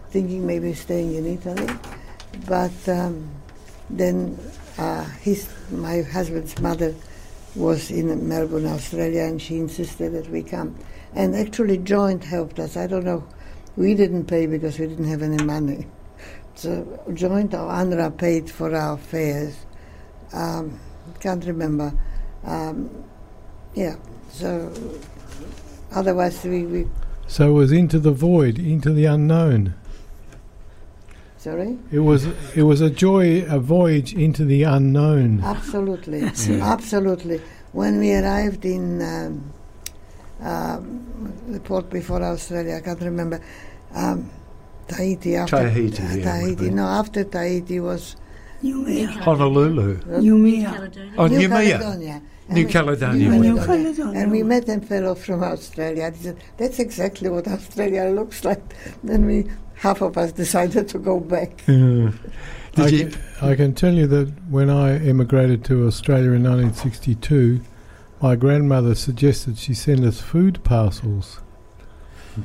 thinking maybe staying in Italy, but then my husband's mother was in Melbourne, Australia, and she insisted that we come. And actually Joint helped us. I don't know, we didn't pay because we didn't have any money. So Joint or UNRWA paid for our fares. Can't remember. So otherwise we... So it was into the void, into the unknown. Sorry? It was a voyage into the unknown. Absolutely, absolutely. When we arrived in the port before Australia, I can't remember, Tahiti. After Tahiti was... Honolulu. New Caledonia. And we met a fellow from Australia. He said, "That's exactly what Australia looks like." Then half of us decided to go back. Yeah. I can tell you that when I emigrated to Australia in 1962, my grandmother suggested she send us food parcels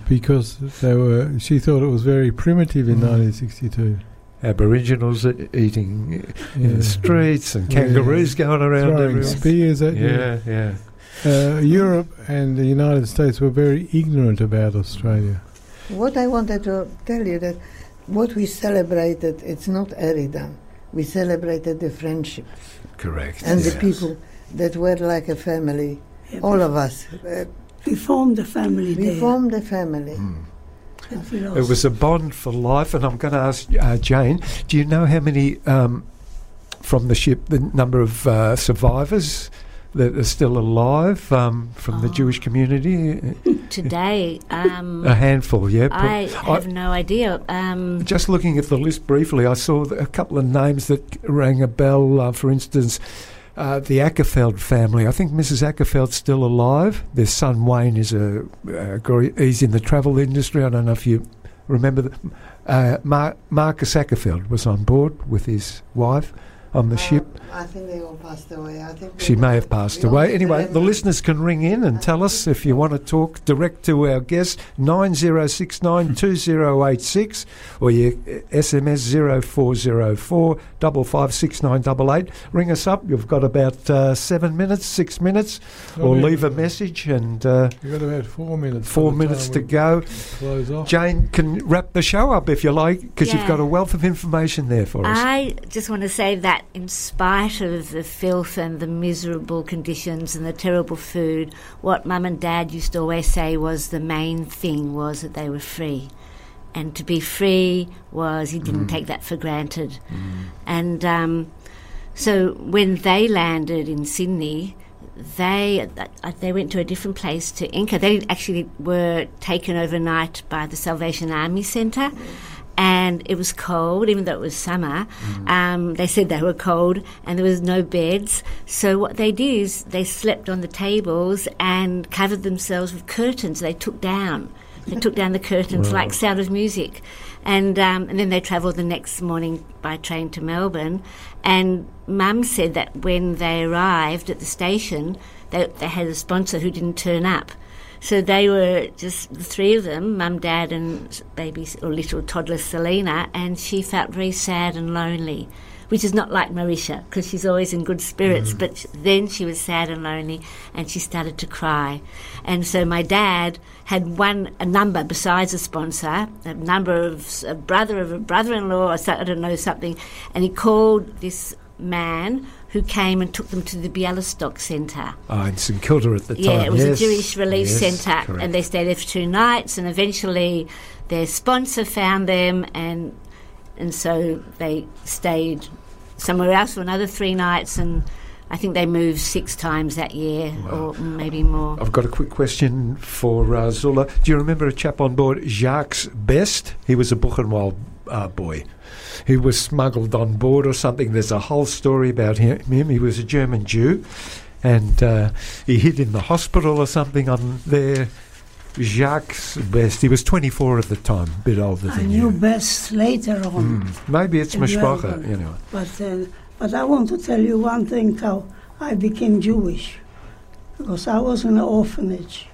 because she thought it was very primitive in 1962. Aboriginals eating in the streets and kangaroos going around. Throwing spears at you. Yeah. Europe and the United States were very ignorant about Australia. What I wanted to tell you that what we celebrated, it's not Eridan. We celebrated the friendship. Correct. And the people that were like a family, all of us. We formed a family there. We formed a family. Mm. It was a bond for life, and I'm going to ask Jane, do you know how many from the ship, the number of survivors that are still alive from the Jewish community? Today. A handful, yeah. I have no idea. Just looking at the list briefly, I saw a couple of names that rang a bell, for instance, the Ackerfeld family. I think Mrs. Ackerfeld's still alive. Their son Wayne is he's in the travel industry. I don't know if you remember that. Marcus Ackerfeld was on board with his wife on the ship. I think they all passed away. I think she may have passed away. Anyway, the listeners can ring in and tell us if you want to talk direct to our guest, 9069-2086, or your SMS 0404-556988. Ring us up. You've got about 6 minutes, or leave a message. And you've got about 4 minutes. 4 minutes to go. Close off. Jane can wrap the show up if you like, because you've got a wealth of information there for us. I just want to say that in spite of the filth and the miserable conditions and the terrible food, what Mum and Dad used to always say was the main thing was that they were free. And to be free was, he didn't take that for granted. Mm. And so when they landed in Sydney, they went to a different place to Inca. They actually were taken overnight by the Salvation Army Centre. And it was cold, even though it was summer. They said they were cold and there was no beds. So what they did is they slept on the tables and covered themselves with curtains they took down. They took down the curtains like Sound of Music. And then they travelled the next morning by train to Melbourne. And Mum said that when they arrived at the station, they had a sponsor who didn't turn up. So they were just the three of them, Mum, Dad and baby or little toddler Selena, and she felt very sad and lonely, which is not like Marysia because she's always in good spirits, but then she was sad and lonely and she started to cry. And so my dad had a number besides a sponsor, a number of a brother of a brother-in-law or I don't know, something, and he called this man who came and took them to the Bialystok Centre. Oh, in St Kilda at the time. Yeah, it was a Jewish Relief Centre, and they stayed there for 2 nights, and eventually their sponsor found them, and so they stayed somewhere else for another 3 nights, and I think they moved 6 times that year, or maybe more. I've got a quick question for Zula. Do you remember a chap on board, Jacques Best? He was a Buchenwald boy. He was smuggled on board or something. There's a whole story about him. He was a German Jew, and he hid in the hospital or something on there. Jacques Best. He was 24 at the time, a bit older than you. I knew Best later on. Maybe it's Mishpacha, anyway. But I want to tell you one thing, how I became Jewish, because I was in an orphanage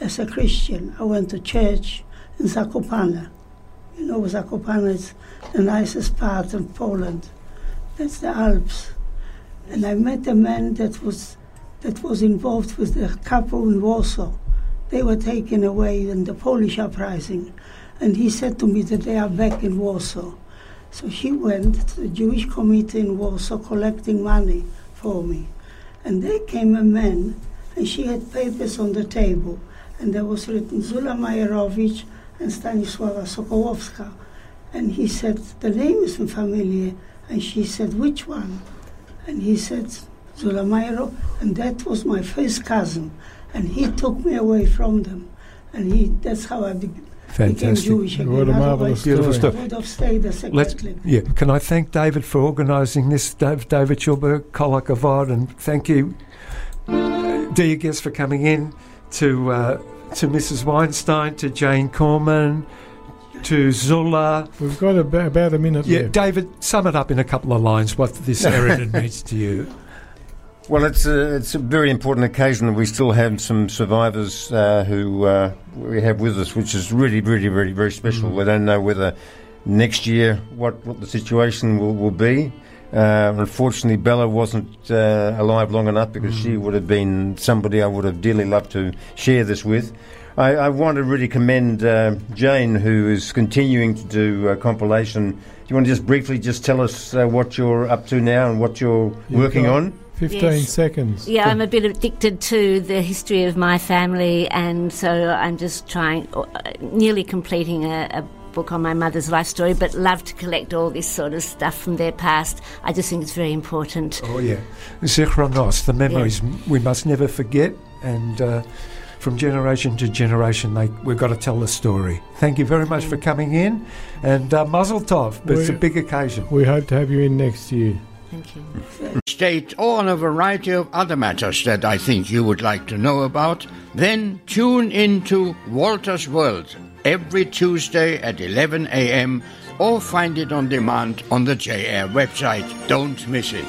as a Christian. I went to church in Zakopane. You know, Zakopane is the nicest part of Poland. That's the Alps. And I met a man that was involved with the Kapo in Warsaw. They were taken away in the Polish uprising. And he said to me that they are back in Warsaw. So he went to the Jewish committee in Warsaw collecting money for me. And there came a man, and she had papers on the table. And there was written Zula Majorovitch and Stanisława Sokołowska. And he said, the name is familiar. And she said, which one? And he said, Zula Majorovitch. And that was my first cousin. And he took me away from them. And that's how I became Jewish again. What a marvelous, beautiful story. I would have stayed a second. Can I thank David for organising this, David Schulberg, Kol Hakavod, and thank you, dear guests, for coming in to Mrs. Weinstein, to Jane Corman, to Zula. We've got about a minute left. David, sum it up in a couple of lines what this Eridan means to you. Well, it's a very important occasion, and we still have some survivors who we have with us, which is really, really, really, very special. Mm. We don't know whether next year what the situation will be. Unfortunately, Bella wasn't alive long enough, because she would have been somebody I would have dearly loved to share this with. I want to really commend Jane, who is continuing to do a compilation. Do you want to just briefly just tell us what you're up to now and what you're working on? 15 seconds. Yeah, I'm a bit addicted to the history of my family, and so I'm just nearly completing a book on my mother's life story, but love to collect all this sort of stuff from their past. I just think it's very important. Oh, yeah. Zichronos, the memories we must never forget, and from generation to generation, we've got to tell the story. Thank you very much for coming in, and mazel tov, but it's a big occasion. We hope to have you in next year. Thank you. State on a variety of other matters that I think you would like to know about, then tune into Walter's World every Tuesday at 11 a.m. or find it on demand on the JR website. Don't miss it.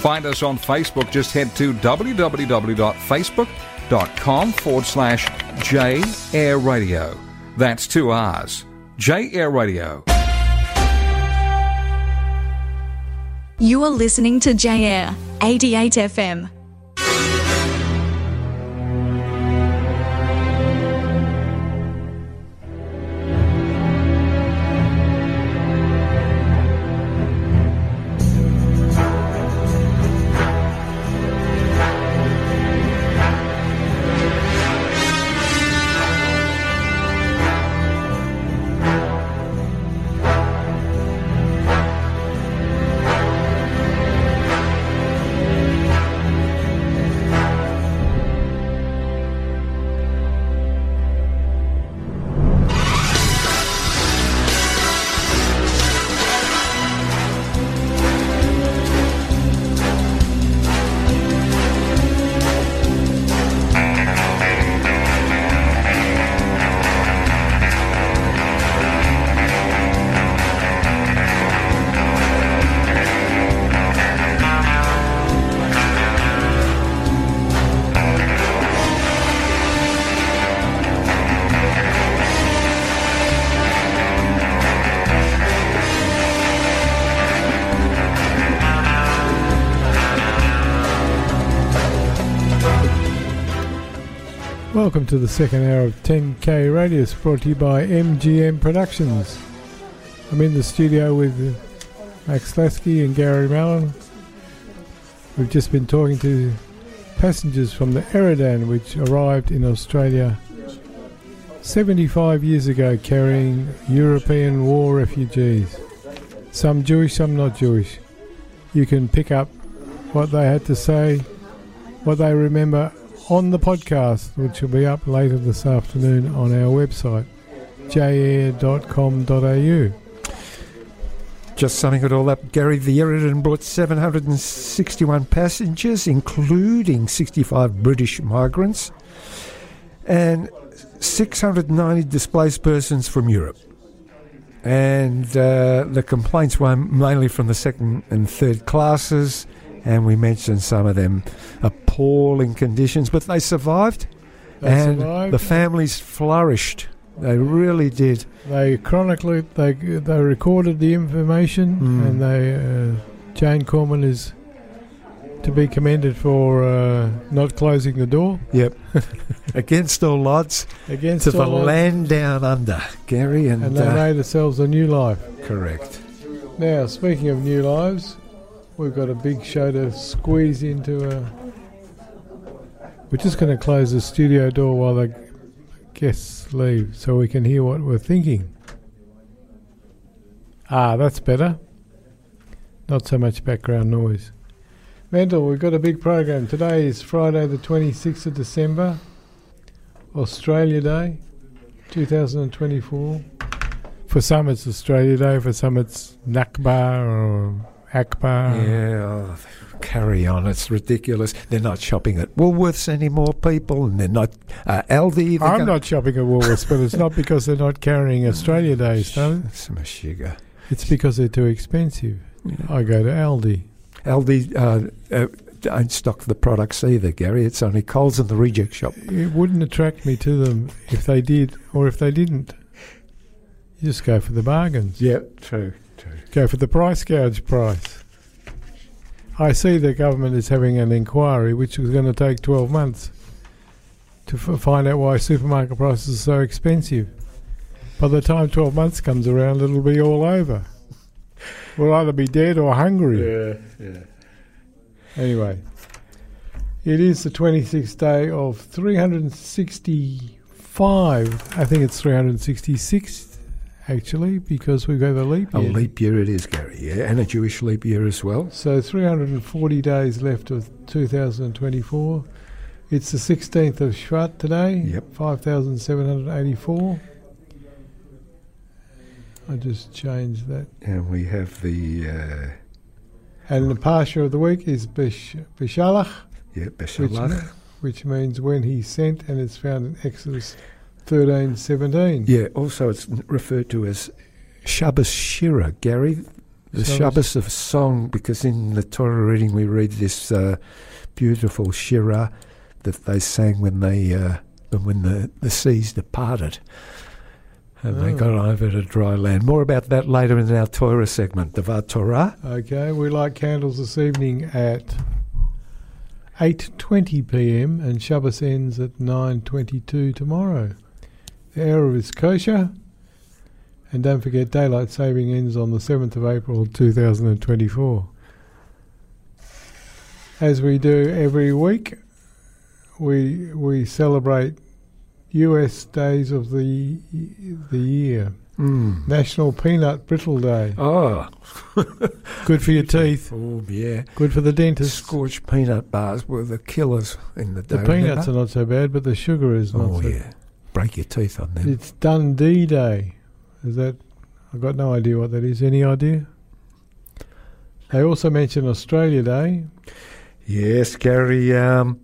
Find us on Facebook. Just head to www.facebook.com/JR Radio. That's 2 R's. JR Radio. You are listening to JR 88 FM. Welcome to the second hour of 10K Radius, brought to you by MGM Productions. I'm in the studio with Max Lasky and Gary Mallon. We've just been talking to passengers from the Eridan, which arrived in Australia 75 years ago carrying European war refugees. Some Jewish, some not Jewish. You can pick up what they had to say, what they remember, on the podcast, which will be up later this afternoon on our website, jair.com.au. Just summing it all up, Gary, the Eridan brought 761 passengers, including 65 British migrants and 690 displaced persons from Europe. And the complaints were mainly from the second and third classes, and we mentioned some of them appalling conditions, but they survived, the families flourished. They really did. They chronicled, they recorded the information, and Jane Corman is to be commended for not closing the door. Yep. Against all odds. Against all odds. To the land down under, Gary. And they made themselves a new life. Correct. Now, speaking of new lives, we've got a big show to squeeze into. We're just going to close the studio door while the guests leave so we can hear what we're thinking. Ah, that's better. Not so much background noise. Mendel, we've got a big program. Today is Friday the 26th of December, Australia Day, 2024. For some it's Australia Day, for some it's Nakba or Akbar. Yeah, oh, carry on. It's ridiculous. They're not shopping at Woolworths anymore, people, and they're not Aldi. They're not shopping at Woolworths, but it's not because they're not carrying Australia Day stuff. It's because they're too expensive. Yeah. I go to Aldi. Aldi don't stock the products either, Gary. It's only Coles and the Reject Shop. It wouldn't attract me to them if they did or if they didn't. You just go for the bargains. Yep, true. Go for the price gouge price. I see the government is having an inquiry, which is going to take 12 months to find out why supermarket prices are so expensive. By the time 12 months comes around, it'll be all over. We'll either be dead or hungry. Yeah. Anyway, it is the 26th day of 365. I think it's 366, actually, because we've got a leap year. A leap year it is, Gary, yeah, and a Jewish leap year as well. So 340 days left of 2024. It's the 16th of Shvat today, yep. 5,784. I just changed that. And we have the... and the Parsha of the week is Beshalach. Yeah, Beshalach. Which means when he sent, and it's found in Exodus 13:17. Yeah, also it's referred to as Shabbos Shira, Gary. The Shabbos of song, because in the Torah reading we read this beautiful Shira that they sang when the seas departed. And they got over to dry land. More about that later in our Torah segment, Devar Torah. Okay, we light candles this evening at 8:20 p.m. and Shabbos ends at 9:22 tomorrow. The hour is kosher. And don't forget, daylight saving ends on the 7th of April 2024. As we do every week, we celebrate U.S. days of the year. Mm. National Peanut Brittle Day. Oh. Good for your teeth. Oh, yeah. Good for the dentist. Scorched peanut bars were the killers in the day. The peanuts are not so bad, but the sugar is not so... Oh, yeah. Break your teeth on them. It's Dundee Day. Is that... I've got no idea what that is. Any idea? They also mention Australia Day. Yes, Gary... I'm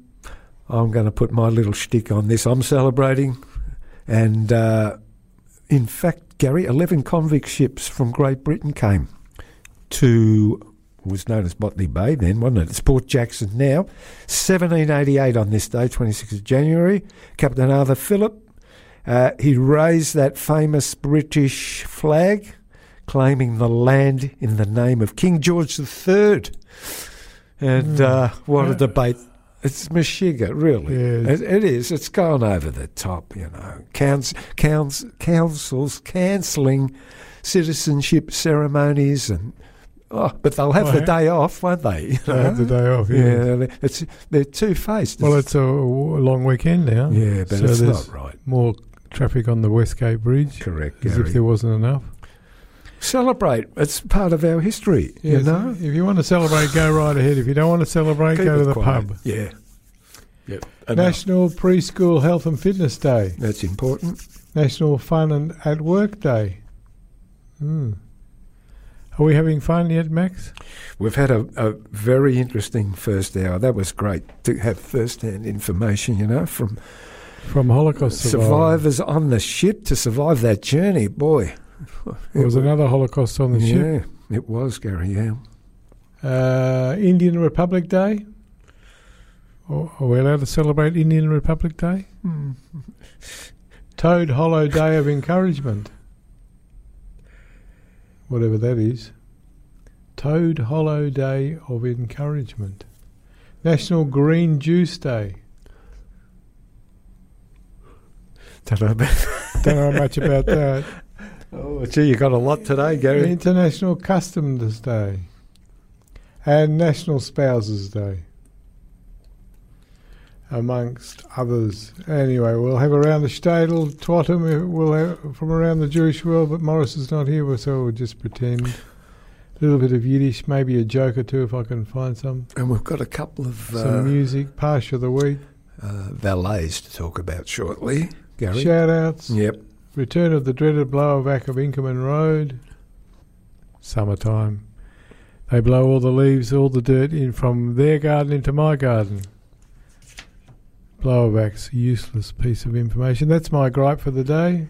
going to put my little shtick on this. I'm celebrating. And in fact, Gary, 11 convict ships from Great Britain came to, was known as Botany Bay then, wasn't it? It's Port Jackson now. 1788 on this day, 26th of January. Captain Arthur Phillip, he raised that famous British flag, claiming the land in the name of King George III. And what a debate. It's Meshuggah, really. Yes. It is. It's gone over the top, you know. Councils cancelling citizenship ceremonies, and but they'll have the day off, won't they? You know? They'll have the day off, yeah. They're two-faced. Well, it's a long weekend now. Yeah, but so it's not right. More traffic on the Westgate Bridge. Correct, Gary. As if there wasn't enough. Celebrate. It's part of our history, you know. If you want to celebrate, go right ahead. If you don't want to celebrate, go to the pub. Yeah. Yep. National Preschool Health and Fitness Day. That's important. National Fun and at Work Day. Mm. Are we having fun yet, Max? We've had a very interesting first hour. That was great to have first-hand information, you know, from Holocaust survivors on the ship to survive that journey, boy. There was another Holocaust on the ship. Yeah, it was, Gary, yeah. Indian Republic Day. Are we allowed to celebrate Indian Republic Day? Mm. Toad Hollow Day of Encouragement. Whatever that is. Toad Hollow Day of Encouragement. National Green Juice Day. Don't know much about that. Oh, gee, you got a lot today, Gary. International Customs Day and National Spouses Day, amongst others. Anyway, we'll have around the Stadel, Twottum, we'll have from around the Jewish world, but Morris is not here, so we'll just pretend. A little bit of Yiddish, maybe a joke or two if I can find some. And we've got a couple of... some music, Parsha of the Week. Valets to talk about shortly, Gary. Shout-outs. Yep. Return of the dreaded blower-back of Inkerman Road. Summertime. They blow all the leaves, all the dirt in from their garden into my garden. Blower-back's a useless piece of information. That's my gripe for the day.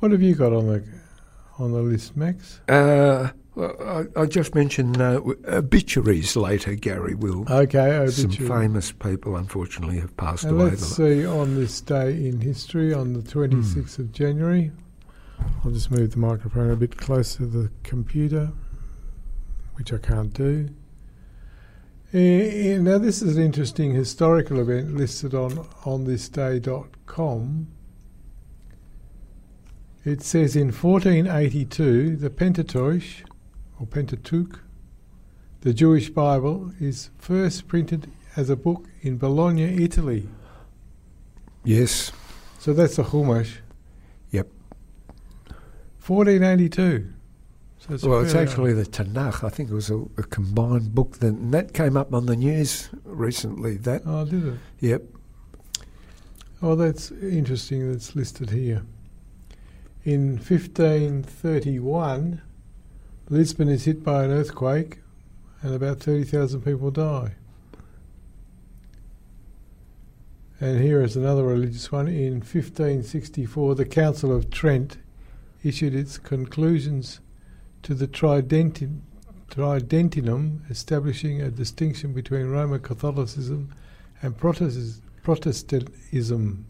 What have you got on the list, Max? I just mentioned obituaries later, Gary will. Okay, obituaries. Some famous people, unfortunately, have passed away. Let's see, on this day in history, on the 26th of January, I'll just move the microphone a bit closer to the computer, which I can't do. Now, this is an interesting historical event listed on onthisday.com. It says in 1482, the Pentateuch, or Pentateuch, the Jewish Bible, is first printed as a book in Bologna, Italy. Yes. So that's the Chumash. Yep. 1482. So it's actually the Tanakh. I think it was a combined book. And that came up on the news recently. That. Oh, did it? Yep. Oh, that's interesting. That's listed here. In 1531, Lisbon is hit by an earthquake and about 30,000 people die. And here is another religious one. In 1564, the Council of Trent issued its conclusions to the Tridentinum, establishing a distinction between Roman Catholicism and Protestantism,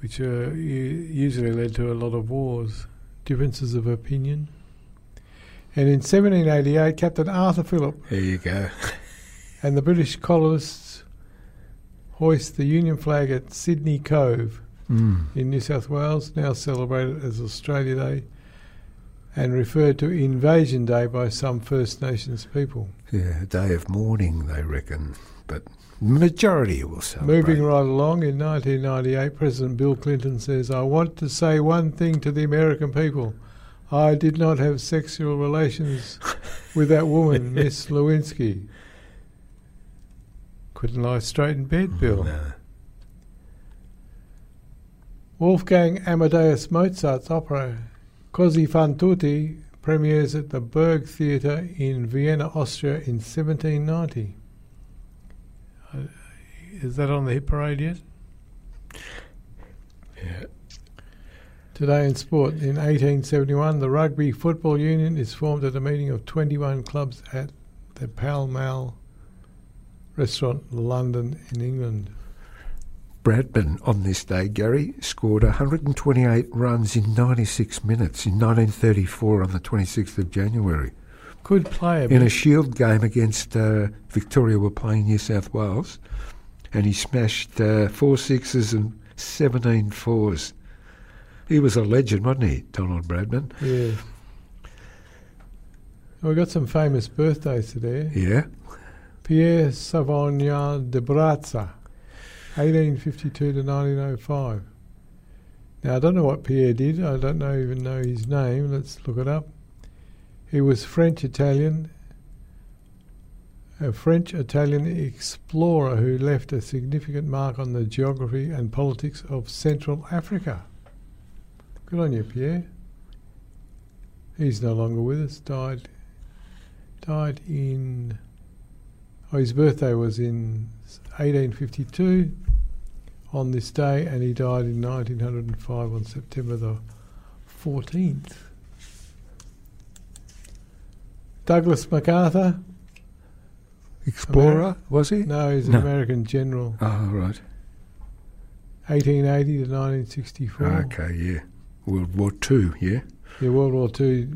which usually led to a lot of wars, differences of opinion. And in 1788, Captain Arthur Phillip. There you go. And the British colonists hoist the Union flag at Sydney Cove in New South Wales, now celebrated as Australia Day, and referred to Invasion Day by some First Nations people. Yeah, a day of mourning, they reckon, but majority will celebrate. Moving right along, in 1998, President Bill Clinton says, "I want to say one thing to the American people. I did not have sexual relations with that woman, Miss Lewinsky." Couldn't lie straight in bed, Bill. No. Wolfgang Amadeus Mozart's opera Così fan tutti premieres at the Burg Theatre in Vienna, Austria in 1790. Is that on the hit parade yet? Yeah. Today in sport, in 1871, the Rugby Football Union is formed at a meeting of 21 clubs at the Pall Mall restaurant, London, in England. Bradman, on this day, Gary, scored 128 runs in 96 minutes in 1934 on the 26th of January. Good player. In a Shield game against Victoria, were playing New South Wales, and he smashed four sixes and 17 fours. He was a legend, wasn't he, Donald Bradman? Yeah. Well, we've got some famous birthdays today. Yeah. Pierre Savognard de Brazza, 1852 to 1905. Now, I don't know what Pierre did. I don't even know his name. Let's look it up. He was a French-Italian explorer who left a significant mark on the geography and politics of Central Africa. Good on you, Pierre. He's no longer with us. Died in... Oh, his birthday was in 1852 on this day, and he died in 1905 on September the 14th. Douglas MacArthur. Explorer, was he? No, he's an American general. Oh, right. 1880 to 1964. Okay, yeah. World War II, yeah? Yeah, World War II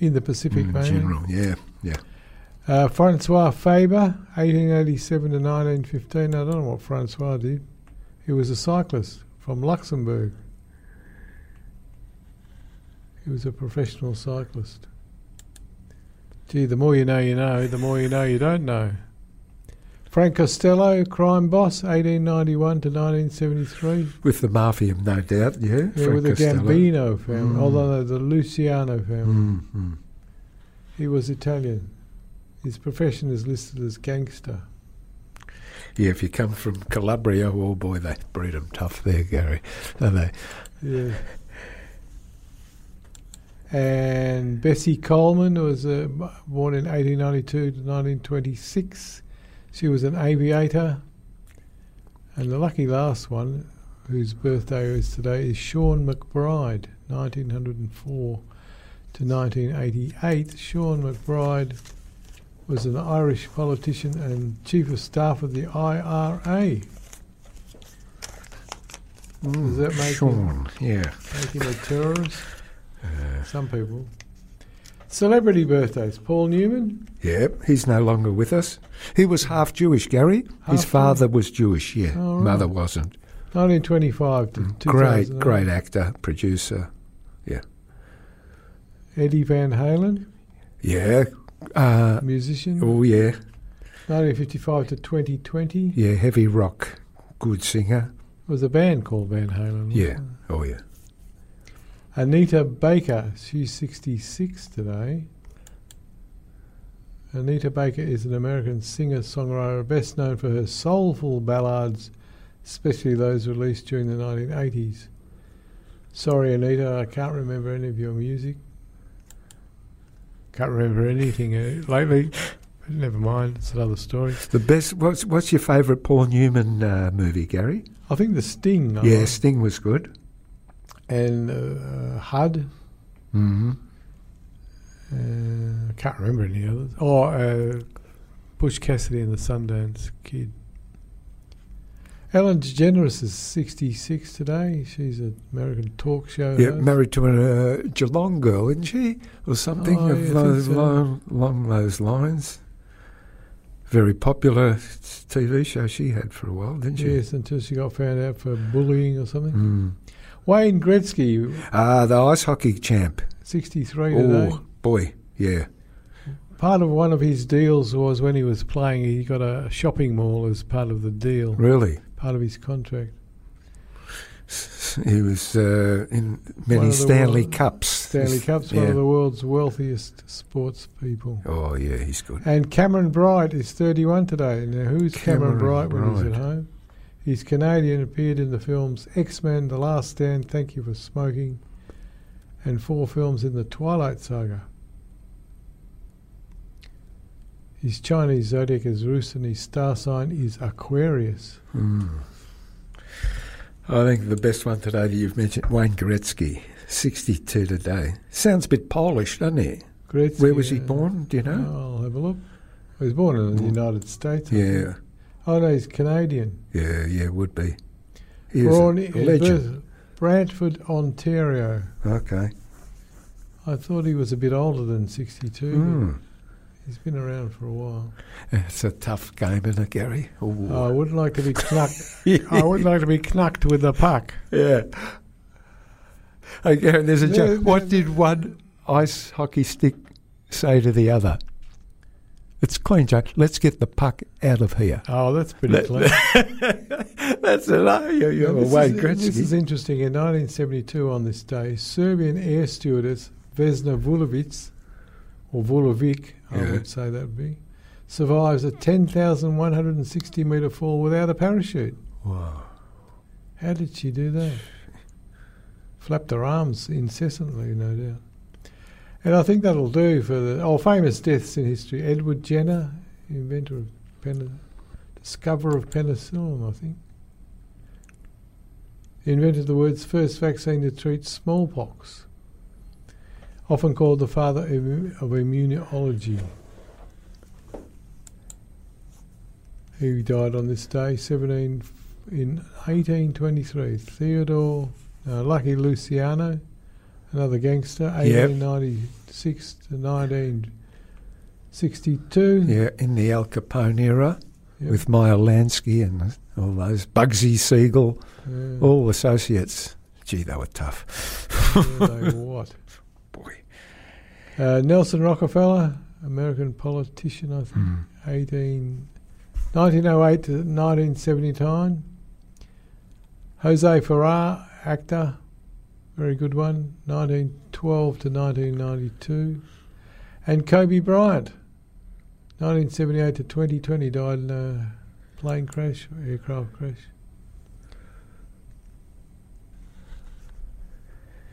in the Pacific, mainly. General, yeah. Francois Faber, 1887 to 1915. I don't know what Francois did. He was a cyclist from Luxembourg. He was a professional cyclist. Gee, the more you know, the more you know you don't know. Frank Costello, crime boss, 1891 to 1973. With the mafia, no doubt, yeah. Yeah, Frank with Costello. The Gambino family, although the Luciano family. Mm-hmm. He was Italian. His profession is listed as gangster. Yeah, if you come from Calabria, oh boy, they breed them tough there, Gary, don't they? Yeah. And Bessie Coleman was born in 1892 to 1926. She was an aviator. And the lucky last one, whose birthday is today, is Sean McBride, 1904 to 1988, Sean McBride was an Irish politician and chief of staff of the IRA. Does that make Sean, make him a terrorist? Some people. Celebrity birthdays. Paul Newman. Yep, he's no longer with us. He was half Jewish, Gary. His father was Jewish, yeah. Oh, right. Mother wasn't. 1925 to 2008. Great actor, producer, yeah. Eddie Van Halen. Yeah. Musician. Oh, yeah. 1955 to 2020. Yeah, heavy rock, good singer. It was a band called Van Halen. Yeah, oh, yeah. Anita Baker, she's 66 today. Anita Baker is an American singer-songwriter, best known for her soulful ballads, especially those released during the 1980s. Sorry, Anita, I can't remember any of your music. Can't remember anything lately. Never mind, it's another story. The best. What's your favourite Paul Newman movie, Gary? I think The Sting. Sting was good. And Hud. Mm-hmm. I can't remember any others. Oh, Butch Cassidy and the Sundance Kid. Ellen DeGeneres is 66 today. She's an American talk show host. Married to a Geelong girl, isn't she? Or something along those lines. Very popular TV show she had for a while, didn't she? Yes, until she got found out for bullying or something. Mm. Wayne Gretzky. The ice hockey champ. 63 today. Oh, boy, yeah. Part of one of his deals was when he was playing, he got a shopping mall as part of the deal. Really? Part of his contract. He was in many Stanley Cups. Stanley Cups, one of the world's wealthiest sports people. Oh, yeah, he's good. And Cameron Bright is 31 today. Now, who's Cameron Bright when he's at home? He's Canadian, appeared in the films X-Men, The Last Stand, Thank You for Smoking, and 4 films in the Twilight Saga. His Chinese zodiac is Rus and his star sign is Aquarius. Mm. I think the best one today that you've mentioned, Wayne Gretzky, 62 today. Sounds a bit Polish, doesn't he? Gretzky, where was he born, do you know? I'll have a look. He was born in the United States. I think. Oh, no, he's Canadian. Yeah, would be. He is a legend. Brantford, Ontario. Okay. I thought he was a bit older than 62, but he's been around for a while. It's a tough game, isn't it, Gary? I wouldn't like to be knucked. I wouldn't like to be knucked with the puck. Yeah. Okay, Gary, there's a joke. What did one ice hockey stick say to the other? It's a clean joke. Let's get the puck out of here. Oh, that's pretty clean. That's a lie. You're a Wayne Gretzky. This is interesting. In 1972, on this day, Serbian air stewardess Vesna Vulovic, or Vulovic, I would say that would be, survives a 10,160-metre fall without a parachute. Wow. How did she do that? Flapped her arms incessantly, no doubt. And I think that'll do for the... Oh, famous deaths in history. Edward Jenner, inventor of discoverer of penicillin, I think. He invented the world's first vaccine to treat smallpox. Often called the father of immunology. He died on this day, in 1823. Lucky Luciano, another gangster, 1896 to 1962. Yeah, in the Al Capone era with Meyer Lansky and all those, Bugsy Siegel, all associates. Gee, they were tough. They what? Nelson Rockefeller, American politician, I think, 1908 to 1979. Jose Ferrar, actor, very good one, 1912 to 1992. And Kobe Bryant, 1978 to 2020, died in a aircraft crash.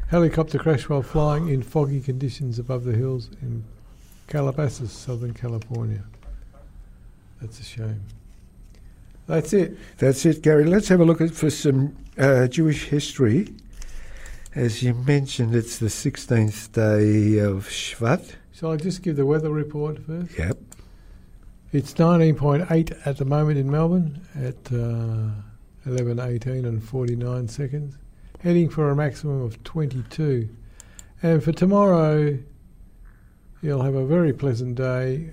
Helicopter crash while flying in foggy conditions above the hills in Calabasas, Southern California. That's a shame. That's it. That's it, Gary. Let's have a look for some Jewish history. As you mentioned, it's the 16th day of Shvat. Shall I just give the weather report first? Yep. It's 19.8 at the moment in Melbourne at 11:18 and 49 seconds, heading for a maximum of 22. And for tomorrow, you'll have a very pleasant day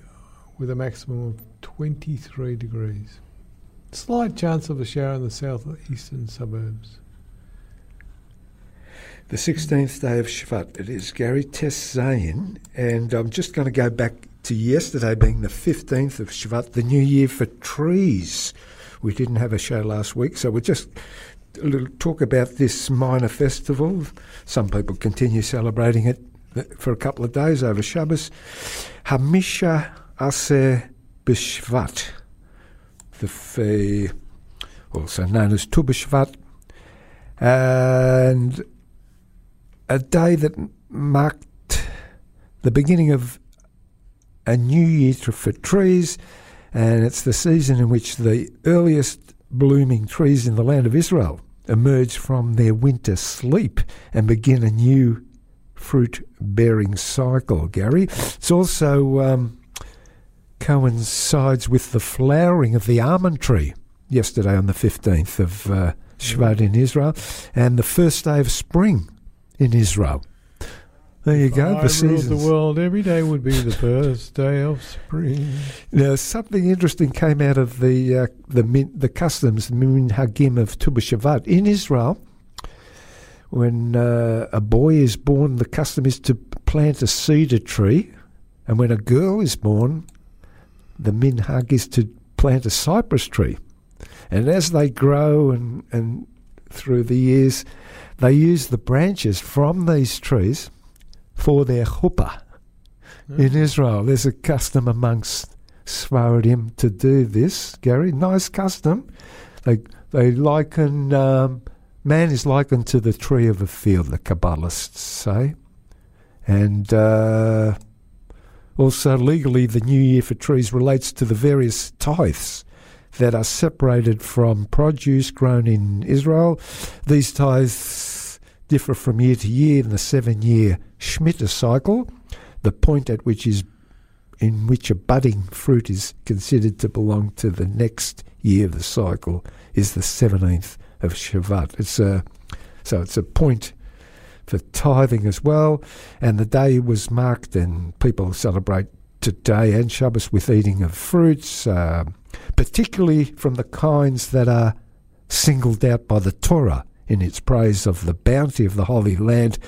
with a maximum of 23 degrees. Slight chance of a shower in the southeastern suburbs. The 16th day of Shvat. It is Gary Tess Zayin, and I'm just going to go back to yesterday being the 15th of Shvat, the new year for trees. We didn't have a show last week, so we'll just a little talk about this minor festival. Some people continue celebrating it for a couple of days over Shabbos. Hamisha Aser B'Shvat, also known as Tu b'Shvat, and a day that marked the beginning of a new year for trees, and it's the season in which the earliest blooming trees in the land of Israel emerge from their winter sleep and begin a new fruit-bearing cycle, Gary. It's also coincides with the flowering of the almond tree yesterday on the 15th of Shvat in Israel, and the first day of spring in Israel. There you go. The seasons. I ruled the world. Every day would be the first day of spring. Now, something interesting came out of the customs minhagim of Tu b'Shvat in Israel. When a boy is born, the custom is to plant a cedar tree, and when a girl is born, the minhag is to plant a cypress tree. And as they grow and through the years, they use the branches from these trees for their chuppah. In Israel, there's a custom amongst Sfaradim to do this, Gary. Nice custom. They liken, man is likened to the tree of a field, the Kabbalists say. And also legally, the new year for trees relates to the various tithes that are separated from produce grown in Israel. These tithes differ from year to year in the 7-year Shemitah cycle, the point at which is in which a budding fruit is considered to belong to the next year of the cycle is the 17th of Shvat. It's a point for tithing as well, and the day was marked, and people celebrate today and Shabbos with eating of fruits, particularly from the kinds that are singled out by the Torah in its praise of the bounty of the Holy Land.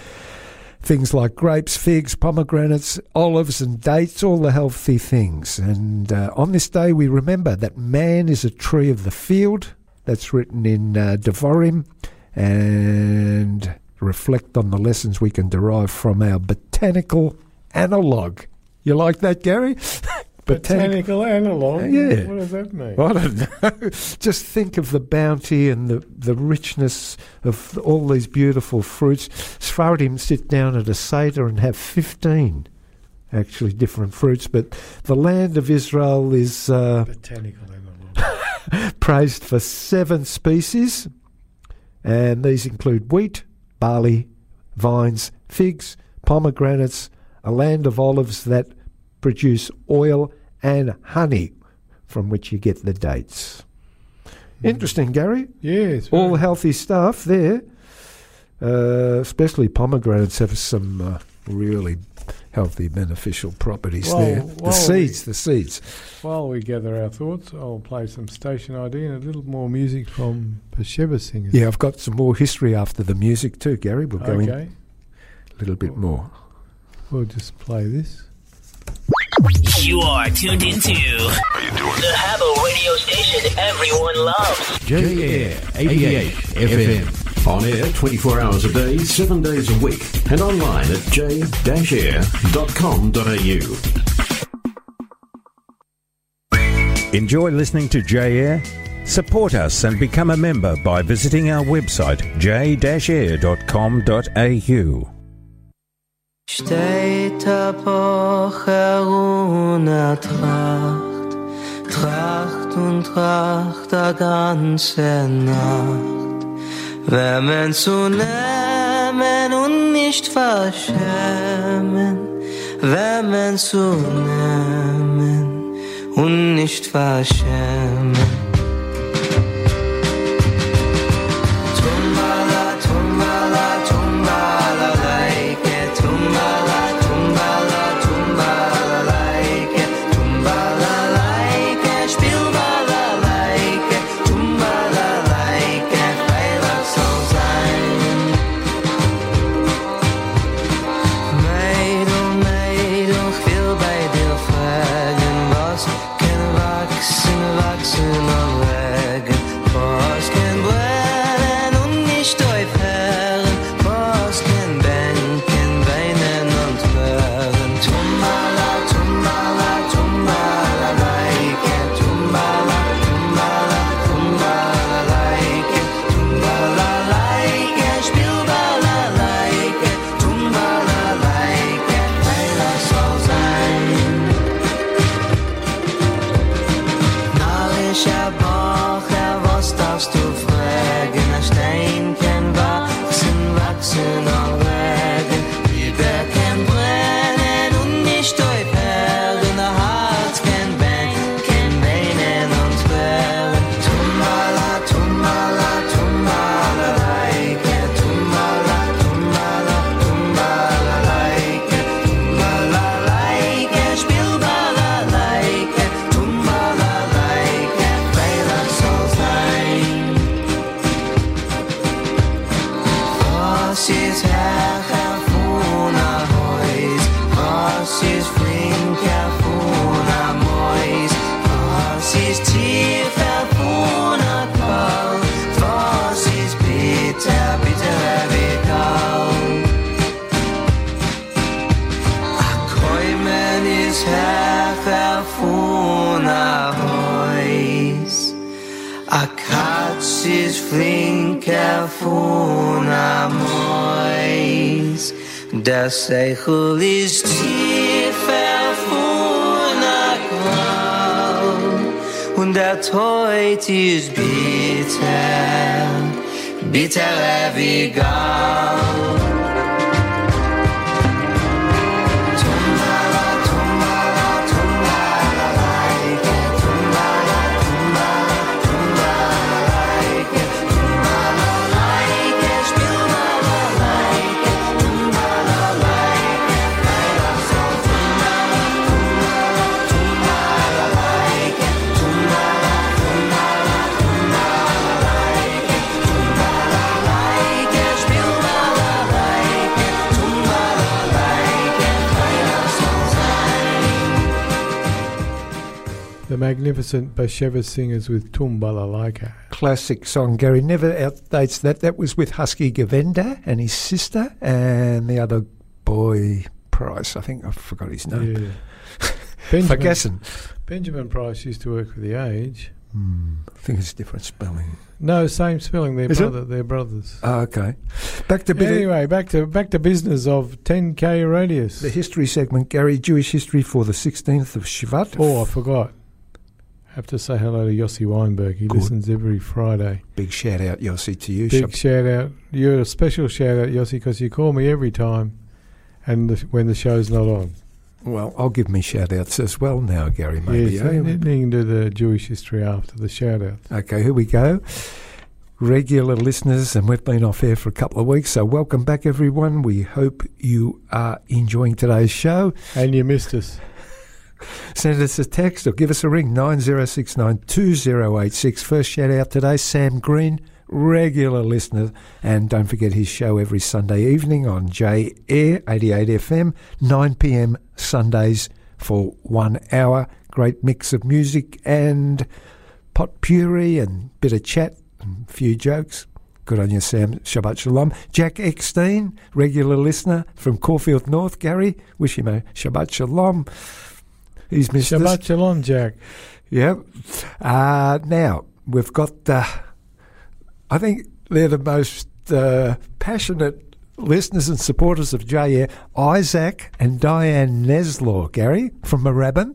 Things like grapes, figs, pomegranates, olives and dates, all the healthy things. And on this day we remember that man is a tree of the field. That's written in Devarim, and reflect on the lessons we can derive from our botanical analogue. You like that, Gary? Botanical analogue? Yeah. What does that mean? I don't know. Just think of the bounty and the richness of all these beautiful fruits. Sfaradim sit down at a Seder and have 15, actually, different fruits, but the land of Israel is botanical analogue. praised for 7 species, and these include wheat, barley, vines, figs, pomegranates, a land of olives that produce oil and honey, from which you get the dates. Interesting, Gary. Yes. All right. Healthy stuff there. Especially pomegranates have some really healthy, beneficial properties there. The seeds. While we gather our thoughts, I'll play some station ID and a little more music from Pesheva singers. Yeah, I've got some more history after the music too, Gary. We'll go in a little bit more. We'll just play this. You are tuned into the Habbo radio station everyone loves. J-Air 88 FM. On air 24 hours a day, 7 days a week. And online at j-air.com.au. Enjoy listening to J-Air? Support us and become a member by visiting our website j-air.com.au. Steht ab auch herunter Tracht, Tracht und Tracht der ganze Nacht. Wenn man zu nehmen Wemen und nicht verschämen, Wemen zu nehmen und nicht verschämen. Der Seichel ist tiefer von der Qual und der Teut ist bitter, bitter wie Gall. Magnificent Besheva singers with Tum Balalaika. Classic song, Gary. Never outdates that. That was with Husky Govenda and his sister and the other boy, Price. I think I forgot his name. Yeah. Benjamin Price used to work for The Age. I think it's different spelling. No, same spelling. They're brothers. Oh, okay. Back to business of 10K Radius. The history segment, Gary. Jewish history for the 16th of Shvat. Oh, I forgot. Have to say hello to Yossi Weinberg. He listens every Friday. Big shout out, Yossi, to you. Big shout out. You're a special shout out, Yossi, because you call me every time and when the show's not on. Well, I'll give me shout outs as well now, Gary, maybe. Yes, you can do the Jewish history after the shout out. Okay, here we go. Regular listeners, and we've been off air for a couple of weeks, so welcome back, everyone. We hope you are enjoying today's show. And you missed us. Send us a text or give us a ring, 90692086. First shout out today, Sam Green, regular listener, and don't forget his show every Sunday evening on Jair 88 FM, 9 PM Sundays for 1 hour. Great mix of music and potpourri and bit of chat and a few jokes. Good on you, Sam. Shabbat Shalom. Jack Eckstein, regular listener from Caulfield North. Gary, wish him a Shabbat Shalom. He's missed us. Shabbat Shalom, Jack. Yep. Now, we've got, I think they're the most passionate listeners and supporters of Jair, Isaac and Diane Neslaw, Gary, from Moorabbin.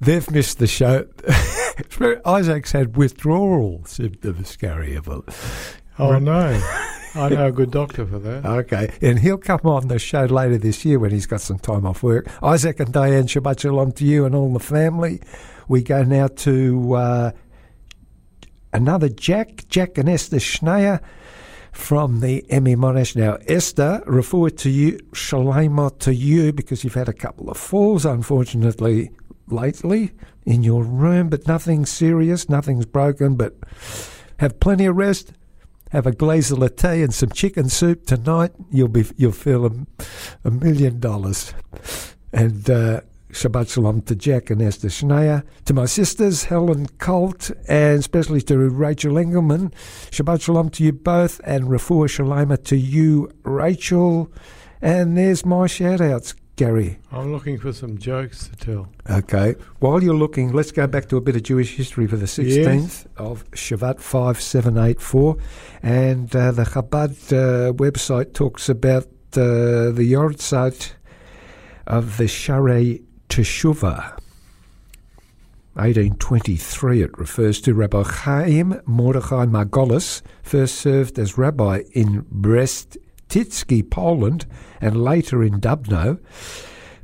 They've missed the show. Isaac's had withdrawal symptoms, Gary. Oh, no. I know a good doctor for that. Okay. And he'll come on the show later this year when he's got some time off work. Isaac and Diane, Shabbat Shalom to you and all the family. We go now to another Jack and Esther Schneer from the Emmy Monash. Now, Esther, refuah to you, Shalema to you, because you've had a couple of falls, unfortunately, lately in your room, but nothing serious, nothing's broken, but have plenty of rest. Have a glaze of latte and some chicken soup tonight. You'll feel $1 million. And Shabbat Shalom to Jack and Esther Schneer, to my sisters Helen Colt and especially to Rachel Engelman. Shabbat Shalom to you both and refuah Shalema to you, Rachel. And there's my shout-outs, Gary. I'm looking for some jokes to tell. Okay. While you're looking, let's go back to a bit of Jewish history for the 16th of Shvat 5784. And the Chabad website talks about the Yortzeit of the Sharei Teshuvah. 1823, it refers to Rabbi Chaim Mordechai Margolis, first served as rabbi in Brest, Titsky, Poland, and later in Dubno,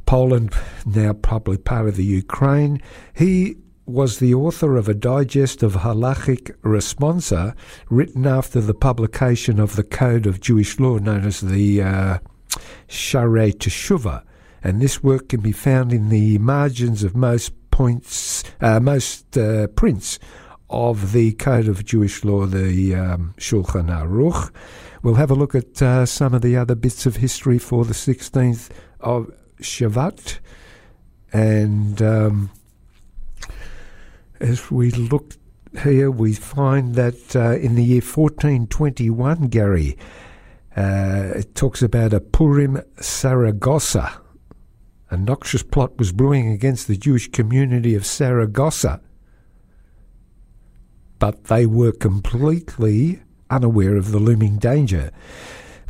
Poland, now probably part of the Ukraine. He was the author of a digest of halachic responsa written after the publication of the Code of Jewish Law known as the Sharei Teshuvah, and this work can be found in the margins of most prints of the Code of Jewish Law, the Shulchan Aruch. We'll have a look at some of the other bits of history for the 16th of Shvat. And as we look here, we find that in the year 1421, Gary, it talks about a Purim Saragossa. A noxious plot was brewing against the Jewish community of Saragossa, but they were completely unaware of the looming danger.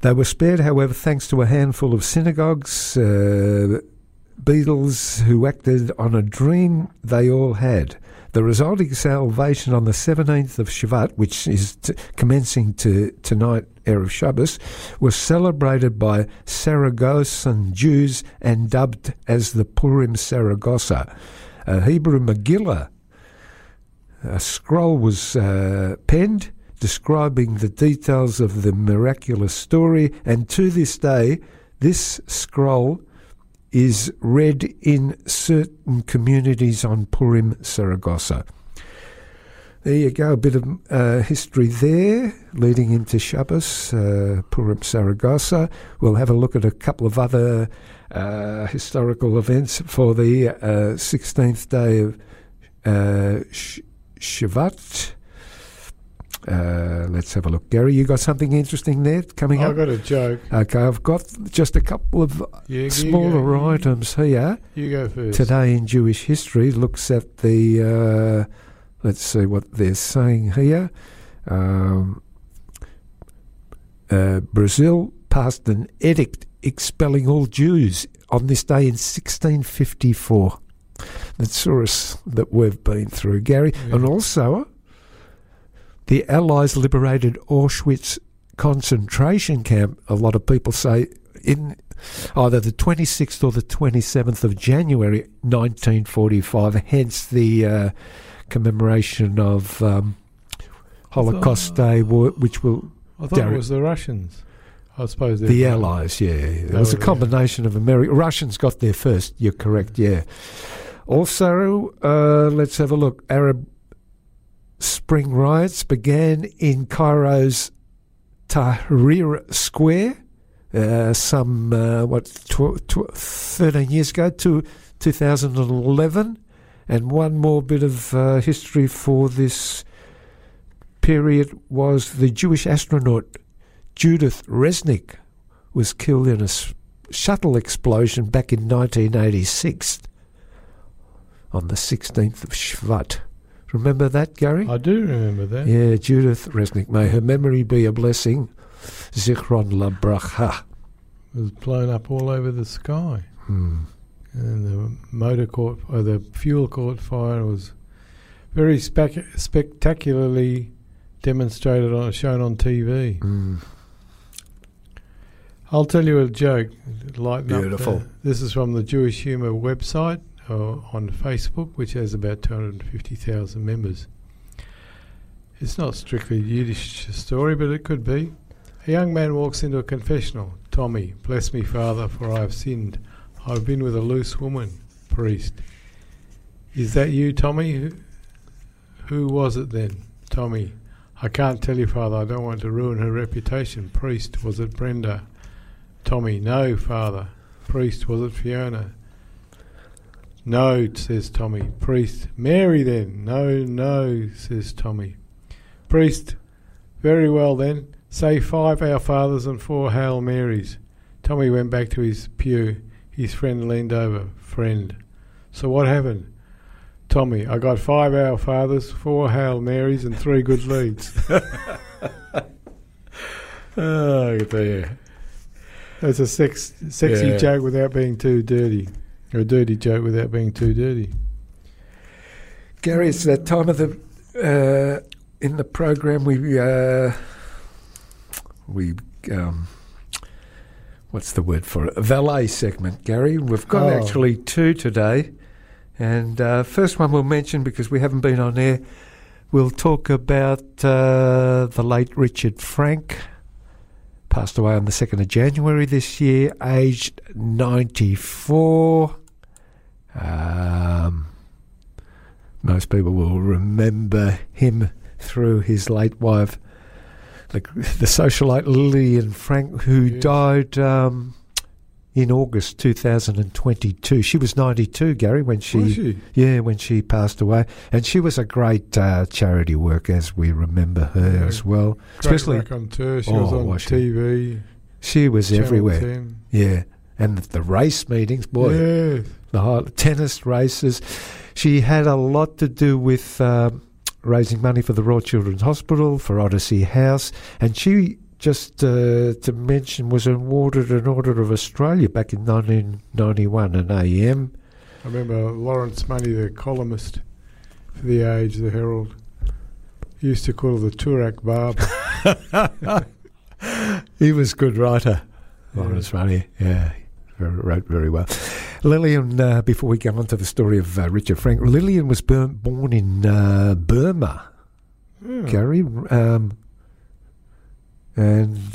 They were spared, however, thanks to a handful of synagogues, beadles who acted on a dream they all had. The resulting salvation on the 17th of Shvat, which is commencing tonight, Erev Shabbos, was celebrated by Saragossan Jews and dubbed as the Purim Saragossa. A Hebrew Megillah, a scroll was penned describing the details of the miraculous story, and to this day, this scroll is read in certain communities on Purim Saragossa. There you go, a bit of history there, leading into Shabbos, Purim Saragossa. We'll have a look at a couple of other historical events for the 16th day of Shvat. Let's have a look. Gary, you got something interesting there coming up? I've got a joke. Okay, I've got just a couple of smaller items here. You go first. Today in Jewish history looks at the, let's see what they're saying here. Brazil passed an edict expelling all Jews on this day in 1654. That's sort of that we've been through, Gary. Yeah. And also, the Allies liberated Auschwitz concentration camp, a lot of people say, in either the 26th or the 27th of January 1945, hence the commemoration of Holocaust Day, which will... I thought it was the Russians. I suppose the Allies, yeah. It was a combination of America. Russians got there first, you're correct, yeah. Also, let's have a look. Arab Spring riots began in Cairo's Tahrir Square 13 years ago to 2011. And one more bit of history for this period was the Jewish astronaut Judith Resnik was killed in a shuttle explosion back in 1986 on the 16th of Shvat. Remember that, Gary? I do remember that. Yeah, Judith Resnik. May her memory be a blessing. Zichron labracha. It was blown up all over the sky. Mm. And the the fuel caught fire was very spectacularly demonstrated, shown on TV. Mm. I'll tell you a joke. Lighten Beautiful. Up this is from the Jewish Humor website on Facebook, which has about 250,000 members. It's not strictly a Yiddish story, but it could be. A young man walks into a confessional. Tommy, bless me, Father, for I have sinned. I've been with a loose woman. Priest. Is that you, Tommy? Who was it then? Tommy. I can't tell you, Father. I don't want to ruin her reputation. Priest. Was it Brenda? Tommy. No, Father. Priest. Was it Fiona? No, says Tommy. Priest. Mary, then? No, says Tommy. Priest. Very well, then. Say 5 Our Fathers and 4 Hail Marys. Tommy went back to his pew. His friend leaned over. Friend. So what happened? Tommy, I got 5 Our Fathers, 4 Hail Marys, and 3 good leads. Oh, there. That's a sexy joke without being too dirty. Or a dirty joke without being too dirty. Gary, it's that time of the in the program we what's the word for it? A valet segment, Gary. We've got actually 2 today. And first one we'll mention, because we haven't been on air, we'll talk about the late Richard Frank, passed away on the 2nd of January this year, aged 94. Most people will remember him through his late wife, the socialite Lillian Frank, who died... in August 2022. She was 92, Gary, when she? Yeah, when she passed away. And she was a great charity worker, as we remember her as well. Great, especially on tour. She was on TV. She was everywhere. 10. Yeah. And the race meetings, boy. Yeah. The tennis races. She had a lot to do with raising money for the Royal Children's Hospital, for Odyssey House. And she... just to mention, was awarded an Order of Australia back in 1991, an AM. I remember Lawrence Money, the columnist for The Age, the Herald, used to call her the Turak Barb. He was a good writer, Lawrence Money, wrote very well. Lillian, before we go on to the story of Richard Frank, Lillian was born in Burma, Gary, and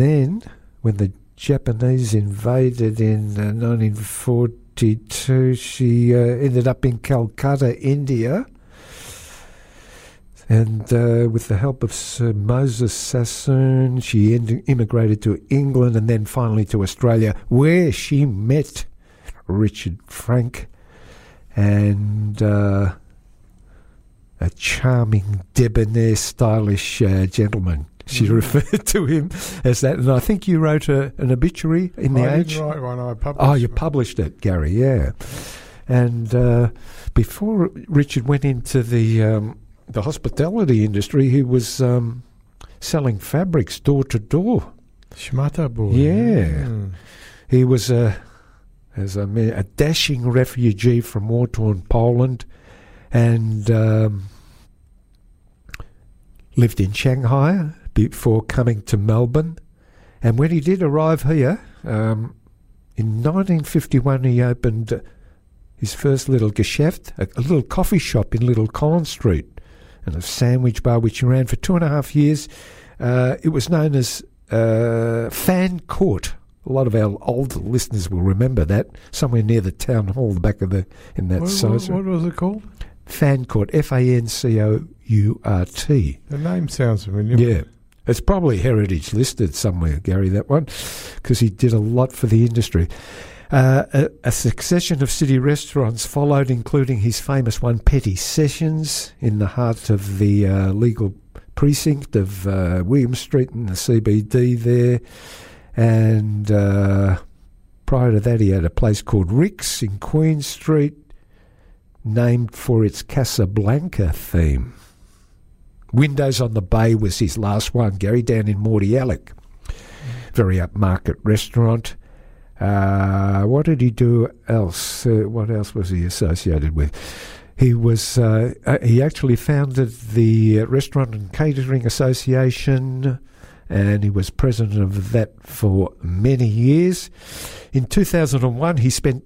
then when the Japanese invaded in 1942, she ended up in Calcutta, India, and with the help of Sir Moses Sassoon, she immigrated to England and then finally to Australia, where she met Richard Frank and... a charming, debonair, stylish gentleman. She referred to him as that. And I think you wrote an obituary in The Age. I didn't write one, I published it. Oh, you published it, Gary, yeah. And before Richard went into the hospitality industry, he was selling fabrics door to door. Shmata boy. Yeah. Mm. He was, a dashing refugee from war-torn Poland, and lived in Shanghai before coming to Melbourne. And when he did arrive here, in 1951, he opened his first little geschäft, a little coffee shop in Little Collins Street, and a sandwich bar which he ran for 2.5 years. It was known as Fan Court. A lot of our old listeners will remember that, somewhere near the town hall, the back of the, in that size. What was it called? Fancourt, F-A-N-C-O-U-R-T. The name sounds familiar. Yeah. It's probably heritage listed somewhere, Gary, that one, because he did a lot for the industry. A succession of city restaurants followed, including his famous one, Petty Sessions, in the heart of the legal precinct of William Street in the CBD there. And prior to that, he had a place called Rick's in Queen Street, named for its Casablanca theme. Windows on the Bay was his last one, Gary, down in Mordialloc. Very upmarket restaurant. What did he do else? What else was he associated with? He was. He actually founded the Restaurant and Catering Association and he was president of that for many years. In 2001, he spent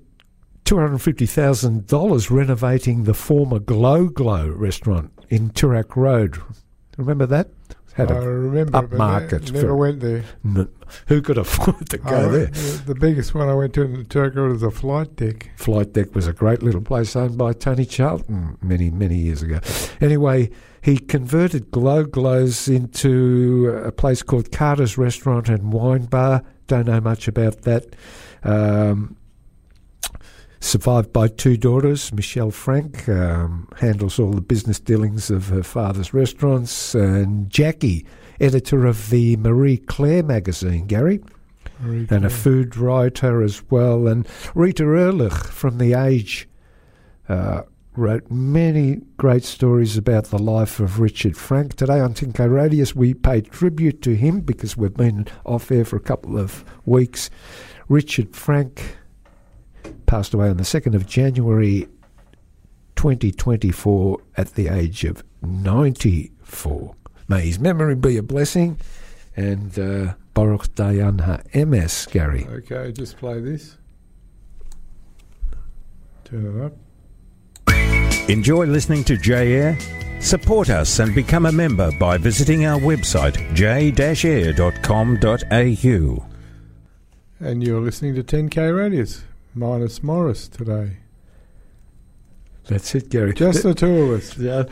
$250,000 renovating the former Glow restaurant in Turak Road. Remember that? Had I remember, upmarket. Never went there. Who could afford to go there? The biggest one I went to in Turak Road was the Flight Deck. Flight Deck was a great little place owned by Tony Charlton many, many years ago. Anyway, he converted Glow's into a place called Carter's Restaurant and Wine Bar. Don't know much about that. Survived by two daughters. Michelle Frank handles all the business dealings of her father's restaurants, and Jackie, editor of the Marie Claire magazine, Gary, Marie Claire, and a food writer as well. And Rita Ehrlich from The Age wrote many great stories about the life of Richard Frank. Today on 10K Radius, we pay tribute to him because we've been off air for a couple of weeks. Richard Frank passed away on the 2nd of January 2024 at the age of 94. May his memory be a blessing. And Baruch Dayan HaEmes, Gary. Okay, just play this. Turn it up. Enjoy listening to Jair? Support us and become a member by visiting our website j-air.com.au. And you're listening to 10K Radius. Minus Morris today. That's it, Gary. Just the two of us. Yeah.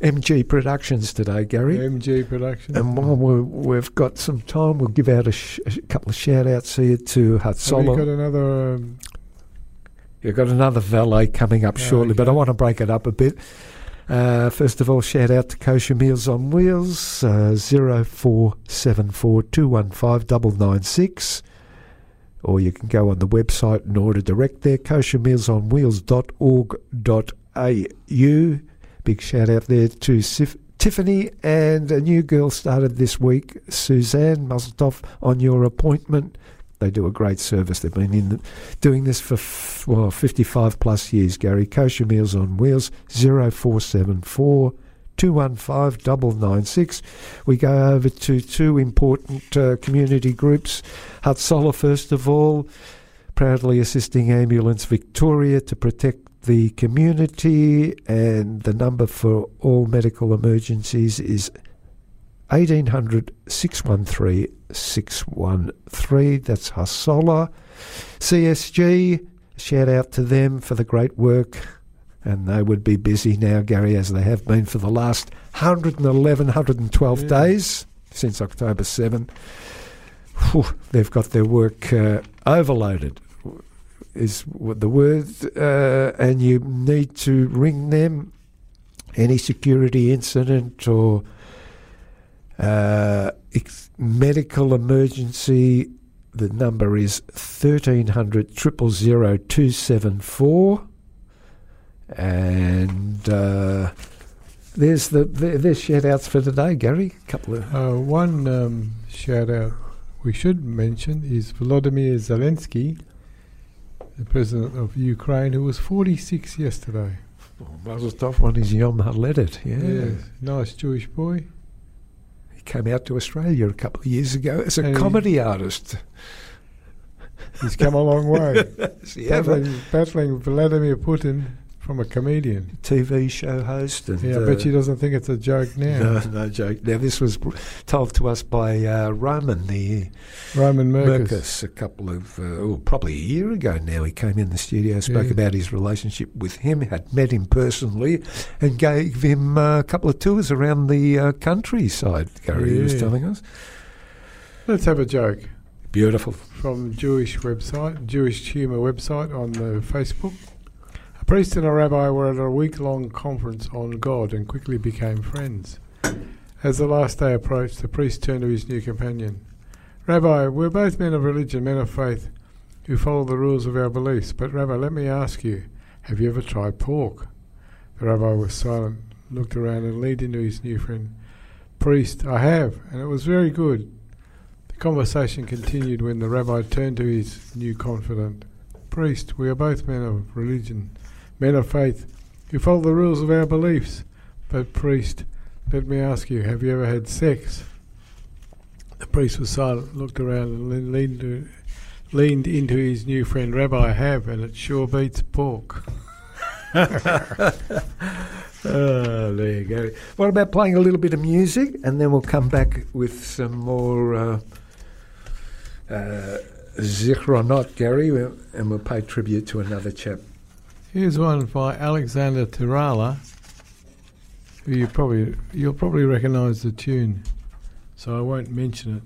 MG Productions today, Gary. MG Productions. And while we've got some time, we'll give out a couple of shout-outs here to Hatzolah. Have you got another... You've got another valet coming up shortly, okay, but I want to break it up a bit. First of all, shout-out to Kosher Meals on Wheels, 0474 215 996. Or you can go on the website and order direct there, koshermealsonwheels.org.au. Big shout out there to Tiffany, and a new girl started this week, Suzanne Muzzletoff, on your appointment. They do a great service. They've been doing this for 55 plus years, Gary. Kosher Meals on Wheels, 0474 215 996. We go over to two important community groups. Hatzolah, first of all, proudly assisting Ambulance Victoria to protect the community, and the number for all medical emergencies is 1800 613 613. That's Hatzolah. CSG, shout out to them for the great work. And they would be busy now, Gary, as they have been for the last 112 days since October 7. Whew, they've got their work overloaded is the word, and you need to ring them. Any security incident or medical emergency, the number is 1300 000 274. And there's there's shout-outs for today, Gary. Couple of one shout-out we should mention is Volodymyr Zelensky, the president of Ukraine, who was 46 yesterday. Mazel tov on his Yom Haledet. Yeah, nice Jewish boy. He came out to Australia a couple of years ago as a comedy artist. He's come a long way. Battling Vladimir Putin. From a comedian. TV show host. And, I bet she doesn't think it's a joke now. No joke. Now, this was told to us by Roman Merkus a couple of, probably a year ago now. He came in the studio, spoke about his relationship with him, had met him personally, and gave him a couple of tours around the countryside, Gary was telling us. Let's have a joke. Beautiful. From Jewish Humour website on the Facebook. A priest and a rabbi were at a week-long conference on God and quickly became friends. As the last day approached, the priest turned to his new companion. Rabbi, we're both men of religion, men of faith, who follow the rules of our beliefs. But Rabbi, let me ask you, have you ever tried pork? The rabbi was silent, looked around and leaned into his new friend. Priest, I have, and it was very good. The conversation continued when the rabbi turned to his new confidant. Priest, we are both men of religion, men of faith, who follow the rules of our beliefs. But priest, let me ask you, have you ever had sex? The priest was silent, looked around, and leaned into his new friend, Rabbi, I have, and it sure beats pork. Oh, there you go. What about playing a little bit of music, and then we'll come back with some more Zichronot, Gary, and we'll pay tribute to another chap. Here's one by Alexander Tirala, who you'll probably recognise the tune, so I won't mention it.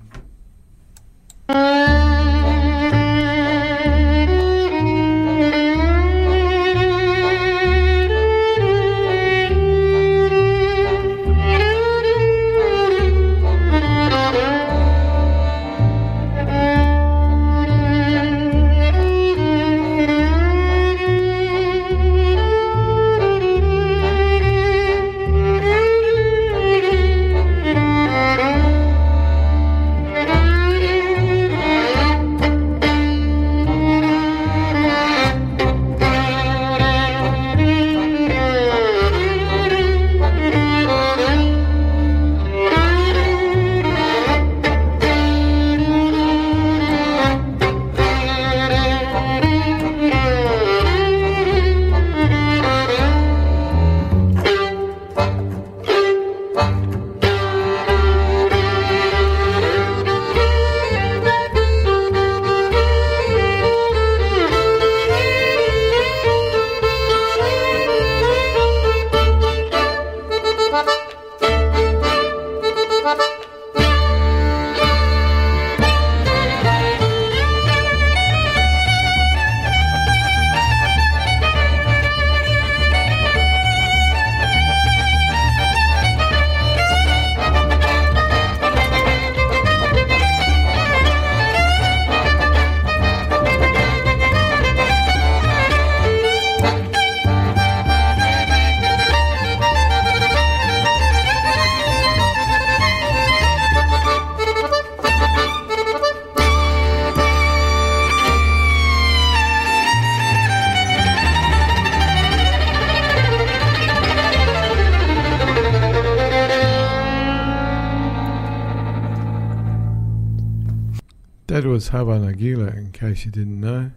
Haba Nagila, in case you didn't know.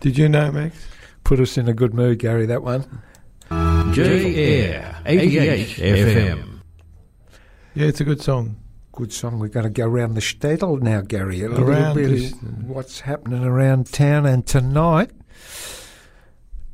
Did you know, Max? Put us in a good mood, Gary, that one. J-Air, 88 FM. Yeah, it's a good song. Good song. We're going to go around the shtetl now, Gary. A little bit of what's happening around town. And tonight,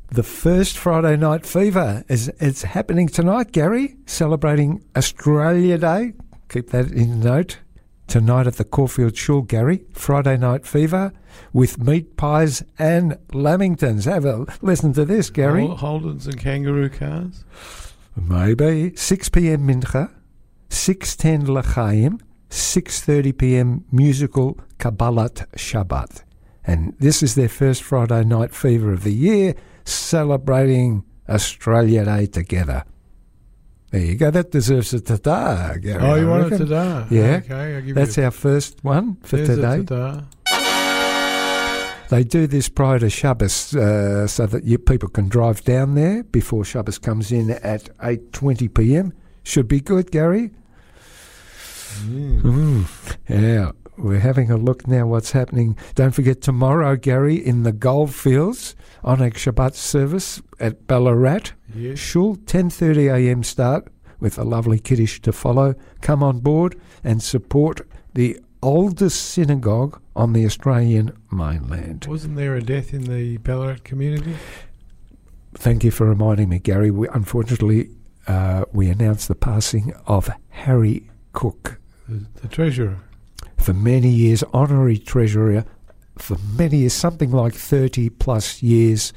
the first Friday Night Fever is happening tonight, Gary, celebrating Australia Day. Keep that in note. Tonight at the Caulfield Shul, Gary, Friday Night Fever with meat pies and lamingtons. Have a listen to this, Gary. Holdens and kangaroo cars? Maybe. 6pm mincha, 6:10 l'chaim, 6:30pm musical Kabbalat Shabbat. And this is their first Friday Night Fever of the year, celebrating Australia Day together. There you go. That deserves a ta-da, Gary. Oh, you want a ta-da? Yeah. Okay, I'll give That's you our first one for today. They do this prior to Shabbos so that you people can drive down there before Shabbos comes in at 8:20pm. Should be good, Gary. Yeah. We're having a look now what's happening. Don't forget tomorrow, Gary, in the Goldfields, Oneg Shabbat service at Ballarat. Yes. Shul, 10:30am start with a lovely kiddish to follow. Come on board and support the oldest synagogue on the Australian mainland. Wasn't there a death in the Ballarat community? Thank you for reminding me, Gary. We unfortunately announced the passing of Harry Cook. The treasurer. For many years, honorary treasurer, for many years, something like 30 plus years,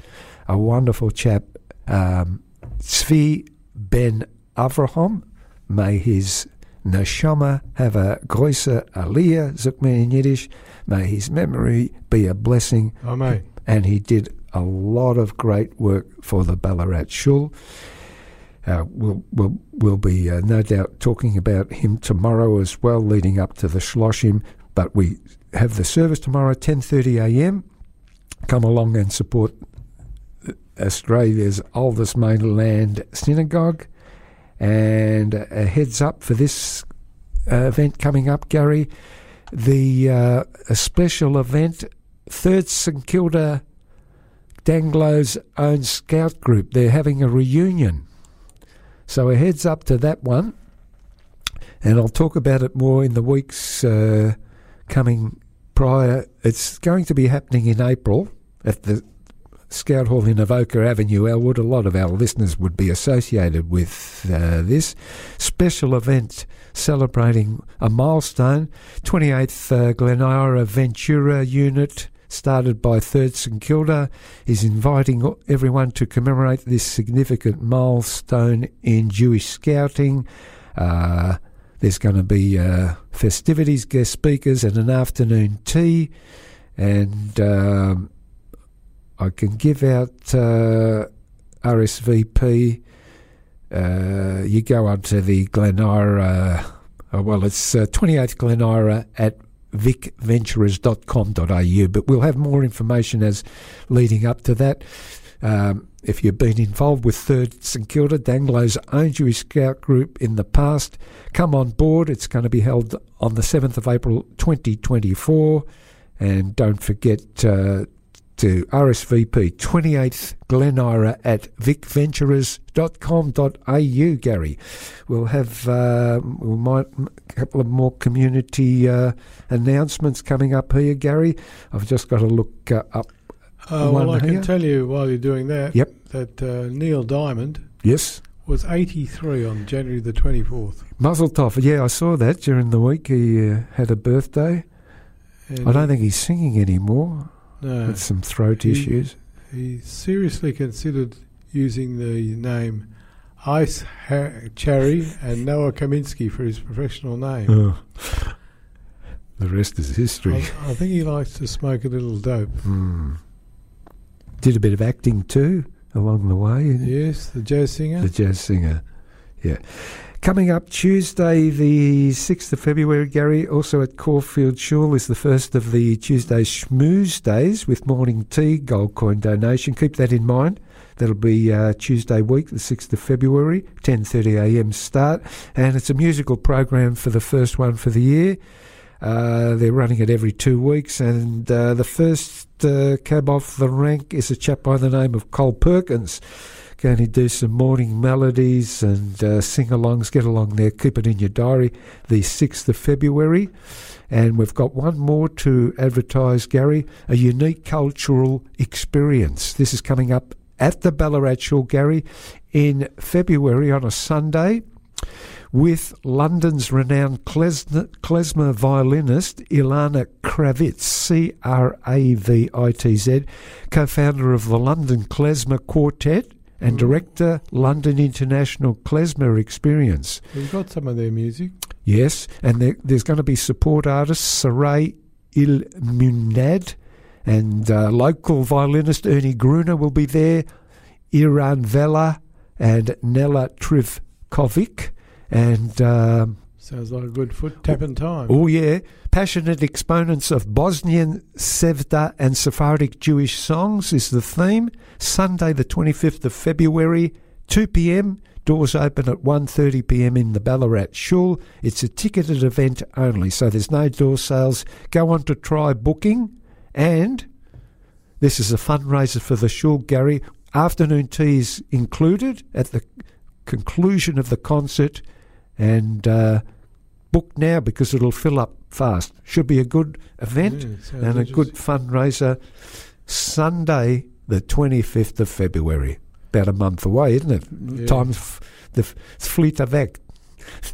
a wonderful chap, Tzvi Ben Avraham. May his neshama have a größer aliyah, sagt man in Yiddish. May his memory be a blessing. Amen. And he did a lot of great work for the Ballarat Shul. We'll be no doubt talking about him tomorrow as well, leading up to the Shloshim. But we have the service tomorrow, 10:30am. Come along and support Australia's oldest mainland synagogue. And a heads up for this event coming up, Gary. The a special event, Third St Kilda Danglow's own scout group. They're having a reunion. So a heads up to that one. And I'll talk about it more in the weeks coming prior. It's going to be happening in April at the Scout Hall in Avoca Avenue, Elwood. A lot of our listeners would be associated with this special event celebrating a milestone. 28th Glen Ira Ventura Unit, started by Third St Kilda, is inviting everyone to commemorate this significant milestone in Jewish scouting. There's going to be festivities, guest speakers, and an afternoon tea. And I can give out RSVP. You go onto the Glen Ira, it's 28th Glen Ira at vicventurers.com.au, but we'll have more information as leading up to that. If you've been involved with Third St Kilda, Danglow's own Jewish scout group in the past, come on board. It's going to be held on the 7th of April 2024. And don't forget to RSVP 28th Glen Ira at vicventurers.com.au, Gary. We'll have a couple of more community announcements coming up here, Gary. I've just got to look up. I can tell you while you're doing that, yep, that Neil Diamond, yes, was 83 on January the 24th. Mazel tov. Yeah, I saw that during the week. He had a birthday. And I don't think he's singing anymore. No. With some throat issues. He seriously considered using the name Ice Cherry and Noah Kaminsky for his professional name. Oh. The rest is history. I think he likes to smoke a little dope. Mm. Did a bit of acting too along the way. Yes, the jazz singer. The jazz singer, yeah. Coming up Tuesday, the 6th of February, Gary, also at Caulfield Shul, is the first of the Tuesday Schmooze Days with morning tea, gold coin donation. Keep that in mind. That'll be Tuesday week, the 6th of February, 10:30 a.m. start. And it's a musical program for the first one for the year. They're running it every 2 weeks, and the first cab off the rank is a chap by the name of Cole Perkins. Going to do some morning melodies and sing-alongs. Get along there, keep it in your diary, the 6th of February. And we've got one more to advertise, Gary, a unique cultural experience. This is coming up at the Ballarat Shul, Gary, in February on a Sunday, with London's renowned klezmer violinist Ilana Kravitz, C-R-A-V-I-T-Z, co-founder of the London Klezmer Quartet and director, London International Klezmer Experience. We've got some of their music. Yes, and there's going to be support artists Saray Ilmunad and local violinist Ernie Gruner will be there, Iran Vela and Nella Trivkovic. And sounds like a good foot tap and time. Oh yeah, passionate exponents of Bosnian, Sevda and Sephardic Jewish songs is the theme. Sunday the 25th of February, 2 p.m. Doors open at 1:30 p.m. in the Ballarat Shul. It's a ticketed event only, so there's no door sales. Go on to try booking, and this is a fundraiser for the Shul, Gary. Afternoon tea is included at the conclusion of the concert. And book now because it'll fill up fast. Should be a good event and a good fundraiser. Sunday, the 25th of February. About a month away, isn't it? Yeah. Time's fleet weg.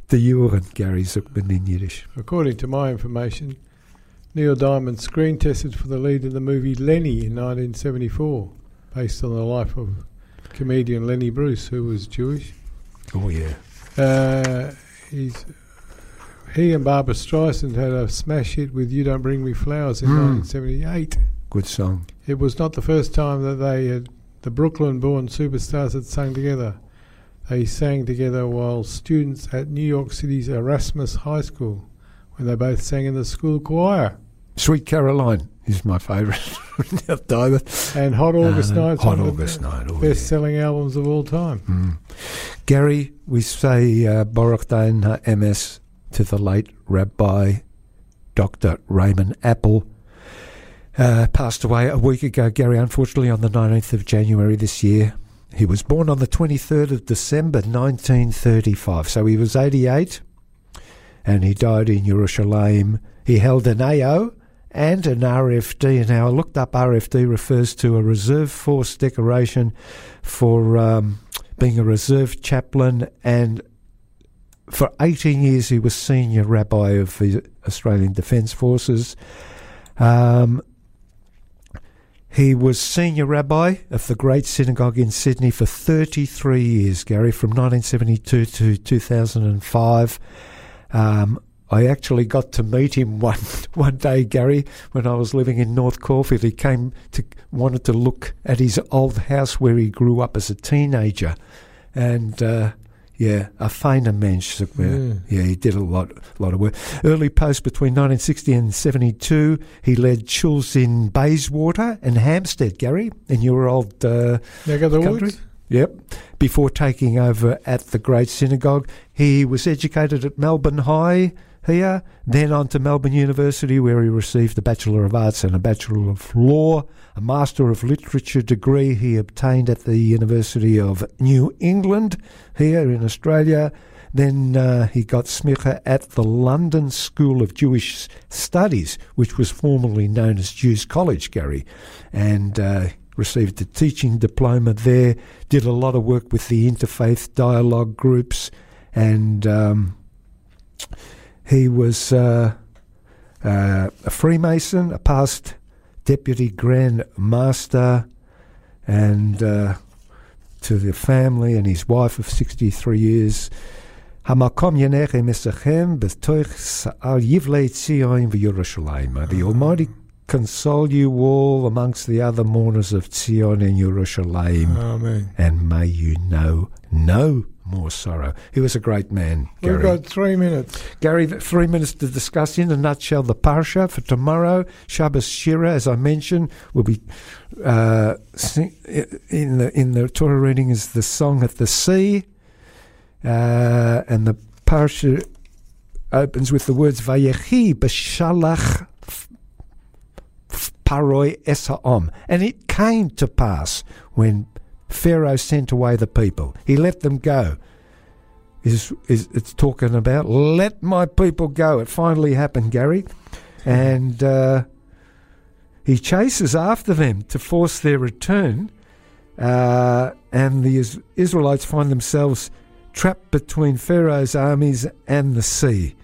The Juren, Gary Zuckman in Yiddish. According to my information, Neil Diamond screen tested for the lead in the movie Lenny in 1974, based on the life of comedian Lenny Bruce, who was Jewish. Oh, yeah. He and Barbra Streisand had a smash hit with You Don't Bring Me Flowers in 1978. Good song. It was not the first time that the Brooklyn-born superstars had sung together. They sang together while students at New York City's Erasmus High School, when they both sang in the school choir. Sweet Caroline is my favourite. And Hot August Night. Hot August Night. Best-selling albums of all time. Mm. Gary, we say Baruch Dein HaEmes to the late Rabbi Dr. Raymond Apple. Passed away a week ago, Gary, unfortunately, on the 19th of January this year. He was born on the 23rd of December 1935, so he was 88, and he died in Yerushalayim. He held an AO and an RFD, and now I looked up, RFD refers to a Reserve Force decoration for being a reserve chaplain, and for 18 years he was senior rabbi of the Australian Defence Forces. He was senior rabbi of the Great Synagogue in Sydney for 33 years, Gary, from 1972 to 2005. I actually got to meet him one day, Gary, when I was living in North Caulfield. He came to wanted to look at his old house where he grew up as a teenager, and yeah, a feiner mensch. Yeah, he did a lot of work. Early post between 1960 and 1972, he led shuls in Bayswater and Hampstead, Gary, in your old country. Yep. Before taking over at the Great Synagogue. He was educated at Melbourne High here, then on to Melbourne University, where he received a Bachelor of Arts and a Bachelor of Law. A Master of Literature degree he obtained at the University of New England here in Australia. Then he got smicha at the London School of Jewish Studies, which was formerly known as Jews College, Gary, and received a teaching diploma there. Did a lot of work with the interfaith dialogue groups, and he was a Freemason, a past Deputy Grand Master, and to the family and his wife of 63 years. Hamakom Yenech Emesachem B'toich Sa'al Yivlei Tzion V'Yerushalayim. May the Almighty console you all amongst the other mourners of Tzion and Yerushalayim. Amen. And may you know no more sorrow. He was a great man, Gary. We've got 3 minutes. Gary, 3 minutes to discuss in a nutshell the Parsha for tomorrow. Shabbos Shira, as I mentioned, will be in the Torah reading is the Song at the Sea, and the Parsha opens with the words Vayechi b'shalach paroi es ha'om, and it came to pass when Pharaoh sent away the people. He let them go. It's talking about, let my people go. It finally happened, Gary. And he chases after them to force their return. And the Israelites find themselves trapped between Pharaoh's armies and the sea.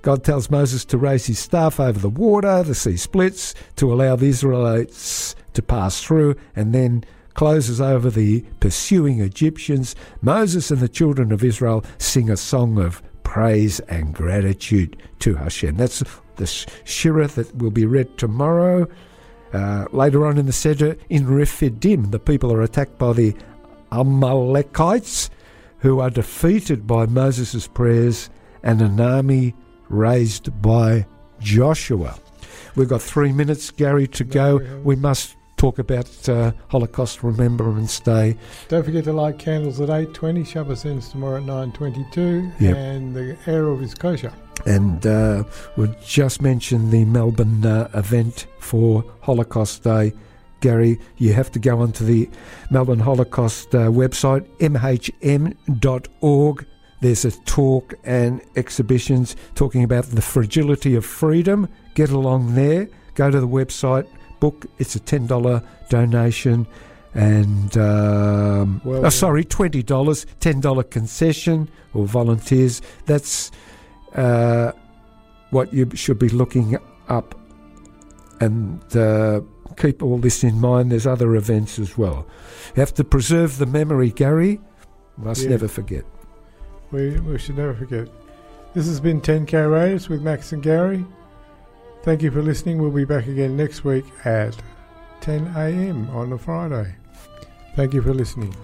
God tells Moses to raise his staff over the water. The sea splits to allow the Israelites to pass through, and then closes over the pursuing Egyptians. Moses and the children of Israel sing a song of praise and gratitude to Hashem. That's the Shira that will be read tomorrow. Later on in the Seder, in Rephidim, the people are attacked by the Amalekites, who are defeated by Moses' prayers and an army raised by Joshua. We've got 3 minutes, Gary, to go. We must talk about Holocaust Remembrance Day. Don't forget to light candles at 8:20. Shabbos ends tomorrow at 9:22, yep. And the Erev is kosher. And we'll just mention the Melbourne event for Holocaust Day. Gary, you have to go onto the Melbourne Holocaust website, mhm.org. There's a talk and exhibitions talking about the fragility of freedom. Get along there. Go to the website. Book. It's a $10 donation, and $20, $10 concession or volunteers. That's what you should be looking up, and keep all this in mind. There's other events as well. You have to preserve the memory, Gary. Never forget. We should never forget. This has been 10K Radius with Max and Gary. Thank you for listening. We'll be back again next week at 10 a.m. on a Friday. Thank you for listening.